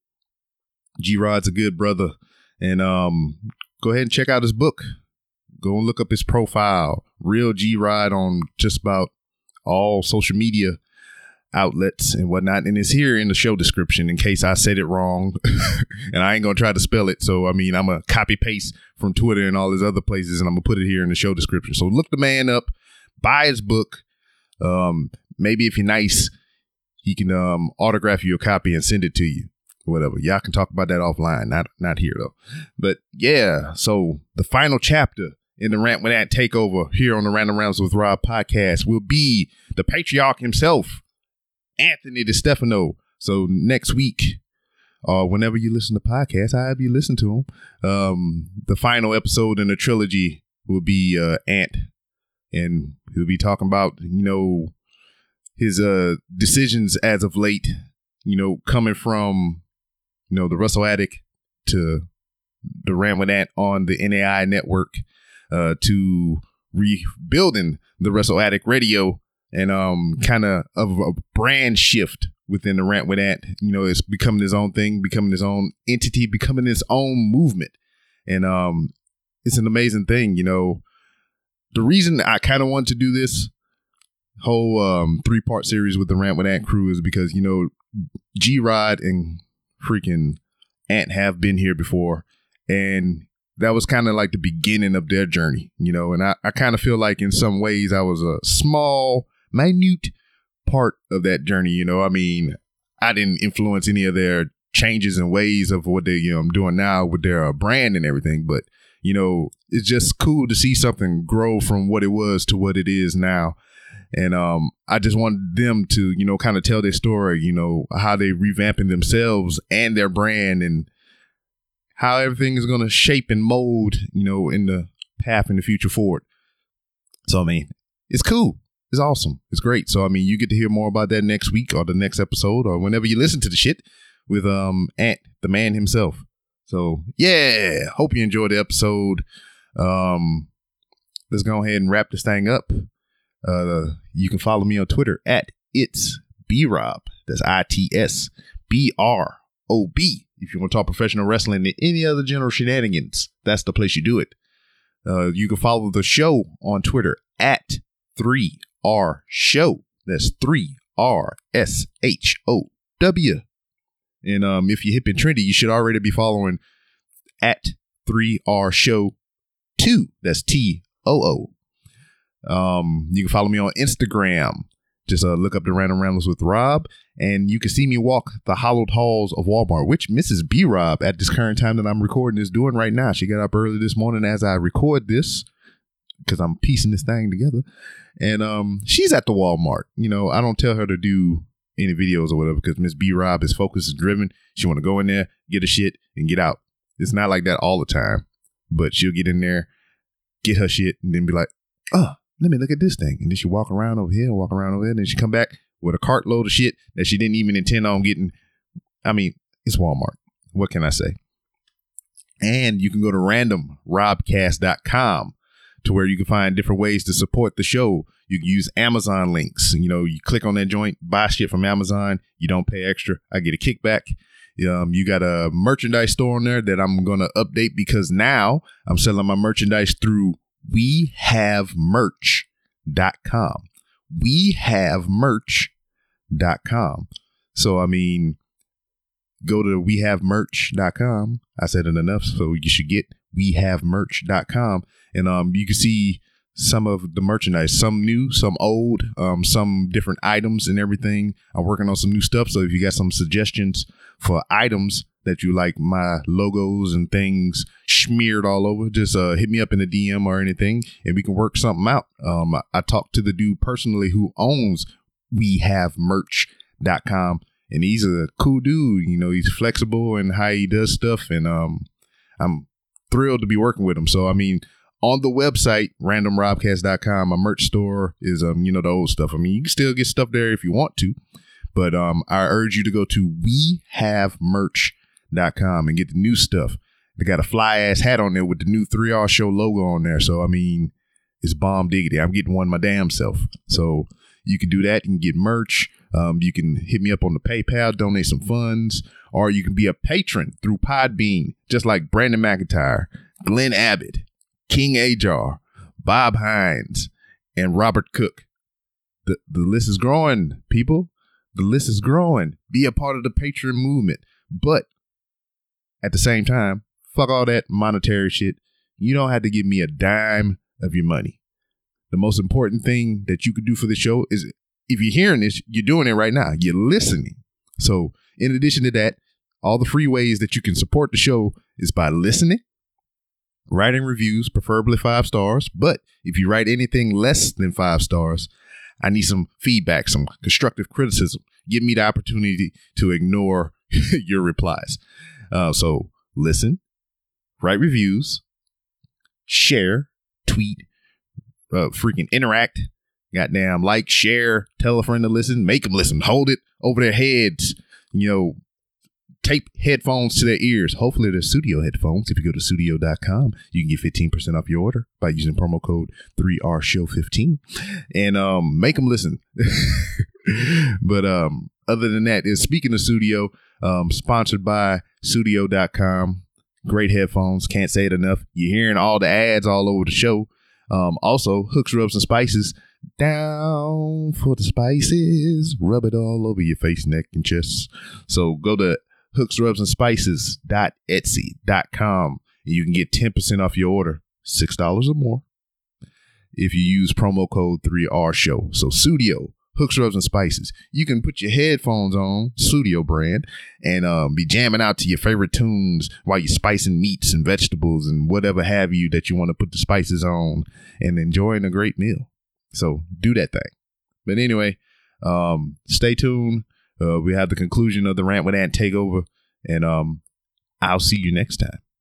G-Rod's a good brother. And go ahead and check out his book. Go and look up his profile, Real G-Rod, on just about all social media outlets and whatnot. And it's here in the show description in case I said it wrong. And I ain't going to try to spell it. So, I'm going to copy paste from Twitter and all these other places, and I'm going to put it here in the show description. So look the man up. Buy his book. Maybe if you're nice, he can autograph you a copy and send it to you. Whatever. Y'all can talk about that offline. Not here, though. But yeah, so the final chapter in the Rant with Ant takeover here on the Random Rounds with Rob podcast will be the patriarch himself, Anthony DiStefano. So next week, or whenever you listen to podcasts, however you listen to them, the final episode in the trilogy will be Ant, and he'll be talking about, you know, his decisions as of late, you know, coming from, you know, the Wrestle Addict to the Rant with Ant on the NEI network, to rebuilding the Wrestle Addict radio, and kind of a brand shift within the Rant with Ant. You know, it's becoming his own thing, becoming his own entity, becoming his own movement. And it's an amazing thing. You know, the reason I kind of want to do this whole 3-part series with the Rant with Ant crew is because, you know, G-Rod and freaking Ant have been here before, and that was kind of like the beginning of their journey, you know. And I kind of feel like in some ways I was a small, minute part of that journey, you know. I mean, I didn't influence any of their changes and ways of what they, you know, doing now with their brand and everything. But, you know, it's just cool to see something grow from what it was to what it is now. And I just wanted them to, you know, kind of tell their story, you know, how they revamping themselves and their brand, and how everything is going to shape and mold, you know, in the path in the future forward. So, I mean, it's cool. It's awesome. It's great. So, I mean, you get to hear more about that next week or the next episode or whenever you listen to the shit with Ant, the man himself. So, yeah, hope you enjoyed the episode. Let's go ahead and wrap this thing up. You can follow me on Twitter at It's B-Rob. That's ITSBROB. If you want to talk professional wrestling and any other general shenanigans, that's the place you do it. You can follow the show on Twitter at 3R Show. That's 3RSHOW. And if you're hip and trendy, you should already be following at 3R Show 2. That's TOO. You can follow me on Instagram. Just look up the Random Ramblers with Rob, and you can see me walk the hollowed halls of Walmart, which Mrs. B. Rob at this current time that I'm recording is doing right now. She got up early this morning as I record this because I'm piecing this thing together, and she's at the Walmart. You know, I don't tell her to do any videos or whatever because Miss B. Rob is focused and driven. She want to go in there, get her shit, and get out. It's not like that all the time, but she'll get in there, get her shit, and then be like, oh, let me look at this thing. And then she walk around over here and walk around over there. And then she come back with a cartload of shit that she didn't even intend on getting. I mean, it's Walmart. What can I say? And you can go to randomrobcast.com to where you can find different ways to support the show. You can use Amazon links. You know, you click on that joint, buy shit from Amazon. You don't pay extra. I get a kickback. You got a merchandise store on there that I'm going to update because now I'm selling my merchandise through wehavemerch.com. wehavemerch.com. So, I mean, go to wehavemerch.com. I said it enough, so you should get wehavemerch.com. And you can see some of the merchandise, some new, some old, some different items and everything. I'm working on some new stuff, so if you got some suggestions for items that you like my logos and things smeared all over, just hit me up in the DM or anything, and we can work something out. I talked to the dude personally who owns wehavemerch.com, and he's a cool dude. You know, he's flexible in how he does stuff, and I'm thrilled to be working with him. So, I mean, on the website, randomrobcast.com, my merch store is, you know, the old stuff. I mean, you can still get stuff there if you want to, but I urge you to go to wehavemerch.com and get the new stuff. They got a fly ass hat on there with the new 3R Show logo on there. So, I mean, it's bomb diggity. I'm getting one my damn self. So you can do that. You can get merch. You can hit me up on the PayPal, donate some funds, or you can be a patron through Podbean, just like Brandon McIntyre, Glenn Abbott, King Ajar, Bob Hines, and Robert Cook. The list is growing, people. The list is growing. Be a part of the Patreon movement. But at the same time, fuck all that monetary shit. You don't have to give me a dime of your money. The most important thing that you could do for the show is, if you're hearing this, you're doing it right now. You're listening. So in addition to that, all the free ways that you can support the show is by listening, writing reviews, preferably 5 stars. But if you write anything less than 5 stars, I need some feedback, some constructive criticism. give me the opportunity to ignore your replies. So listen, write reviews, share, tweet, freaking interact, goddamn, like, share, tell a friend to listen, make them listen, hold it over their heads, you know, tape headphones to their ears. Hopefully they're studio headphones. If you go to studio.com, you can get 15% off your order by using promo code 3RShow15 and make them listen. But other than that, is speaking of studio, sponsored by studio.com. Great headphones. Can't say it enough. You're hearing all the ads all over the show. Also, Hooks, Rubs, and Spices. Down for the spices. Rub it all over your face, neck, and chest. So go to hooksrubsandspices.etsy.com and you can get 10% off your order, $6 or more, if you use promo code 3RShow. So Studio, Hooks, Rubs, and Spices. You can put your headphones on, Studio brand, and be jamming out to your favorite tunes while you're spicing meats and vegetables and whatever have you that you want to put the spices on, and enjoying a great meal. So do that thing. But anyway, stay tuned. We have the conclusion of the Rant with Ant takeover, and I'll see you next time.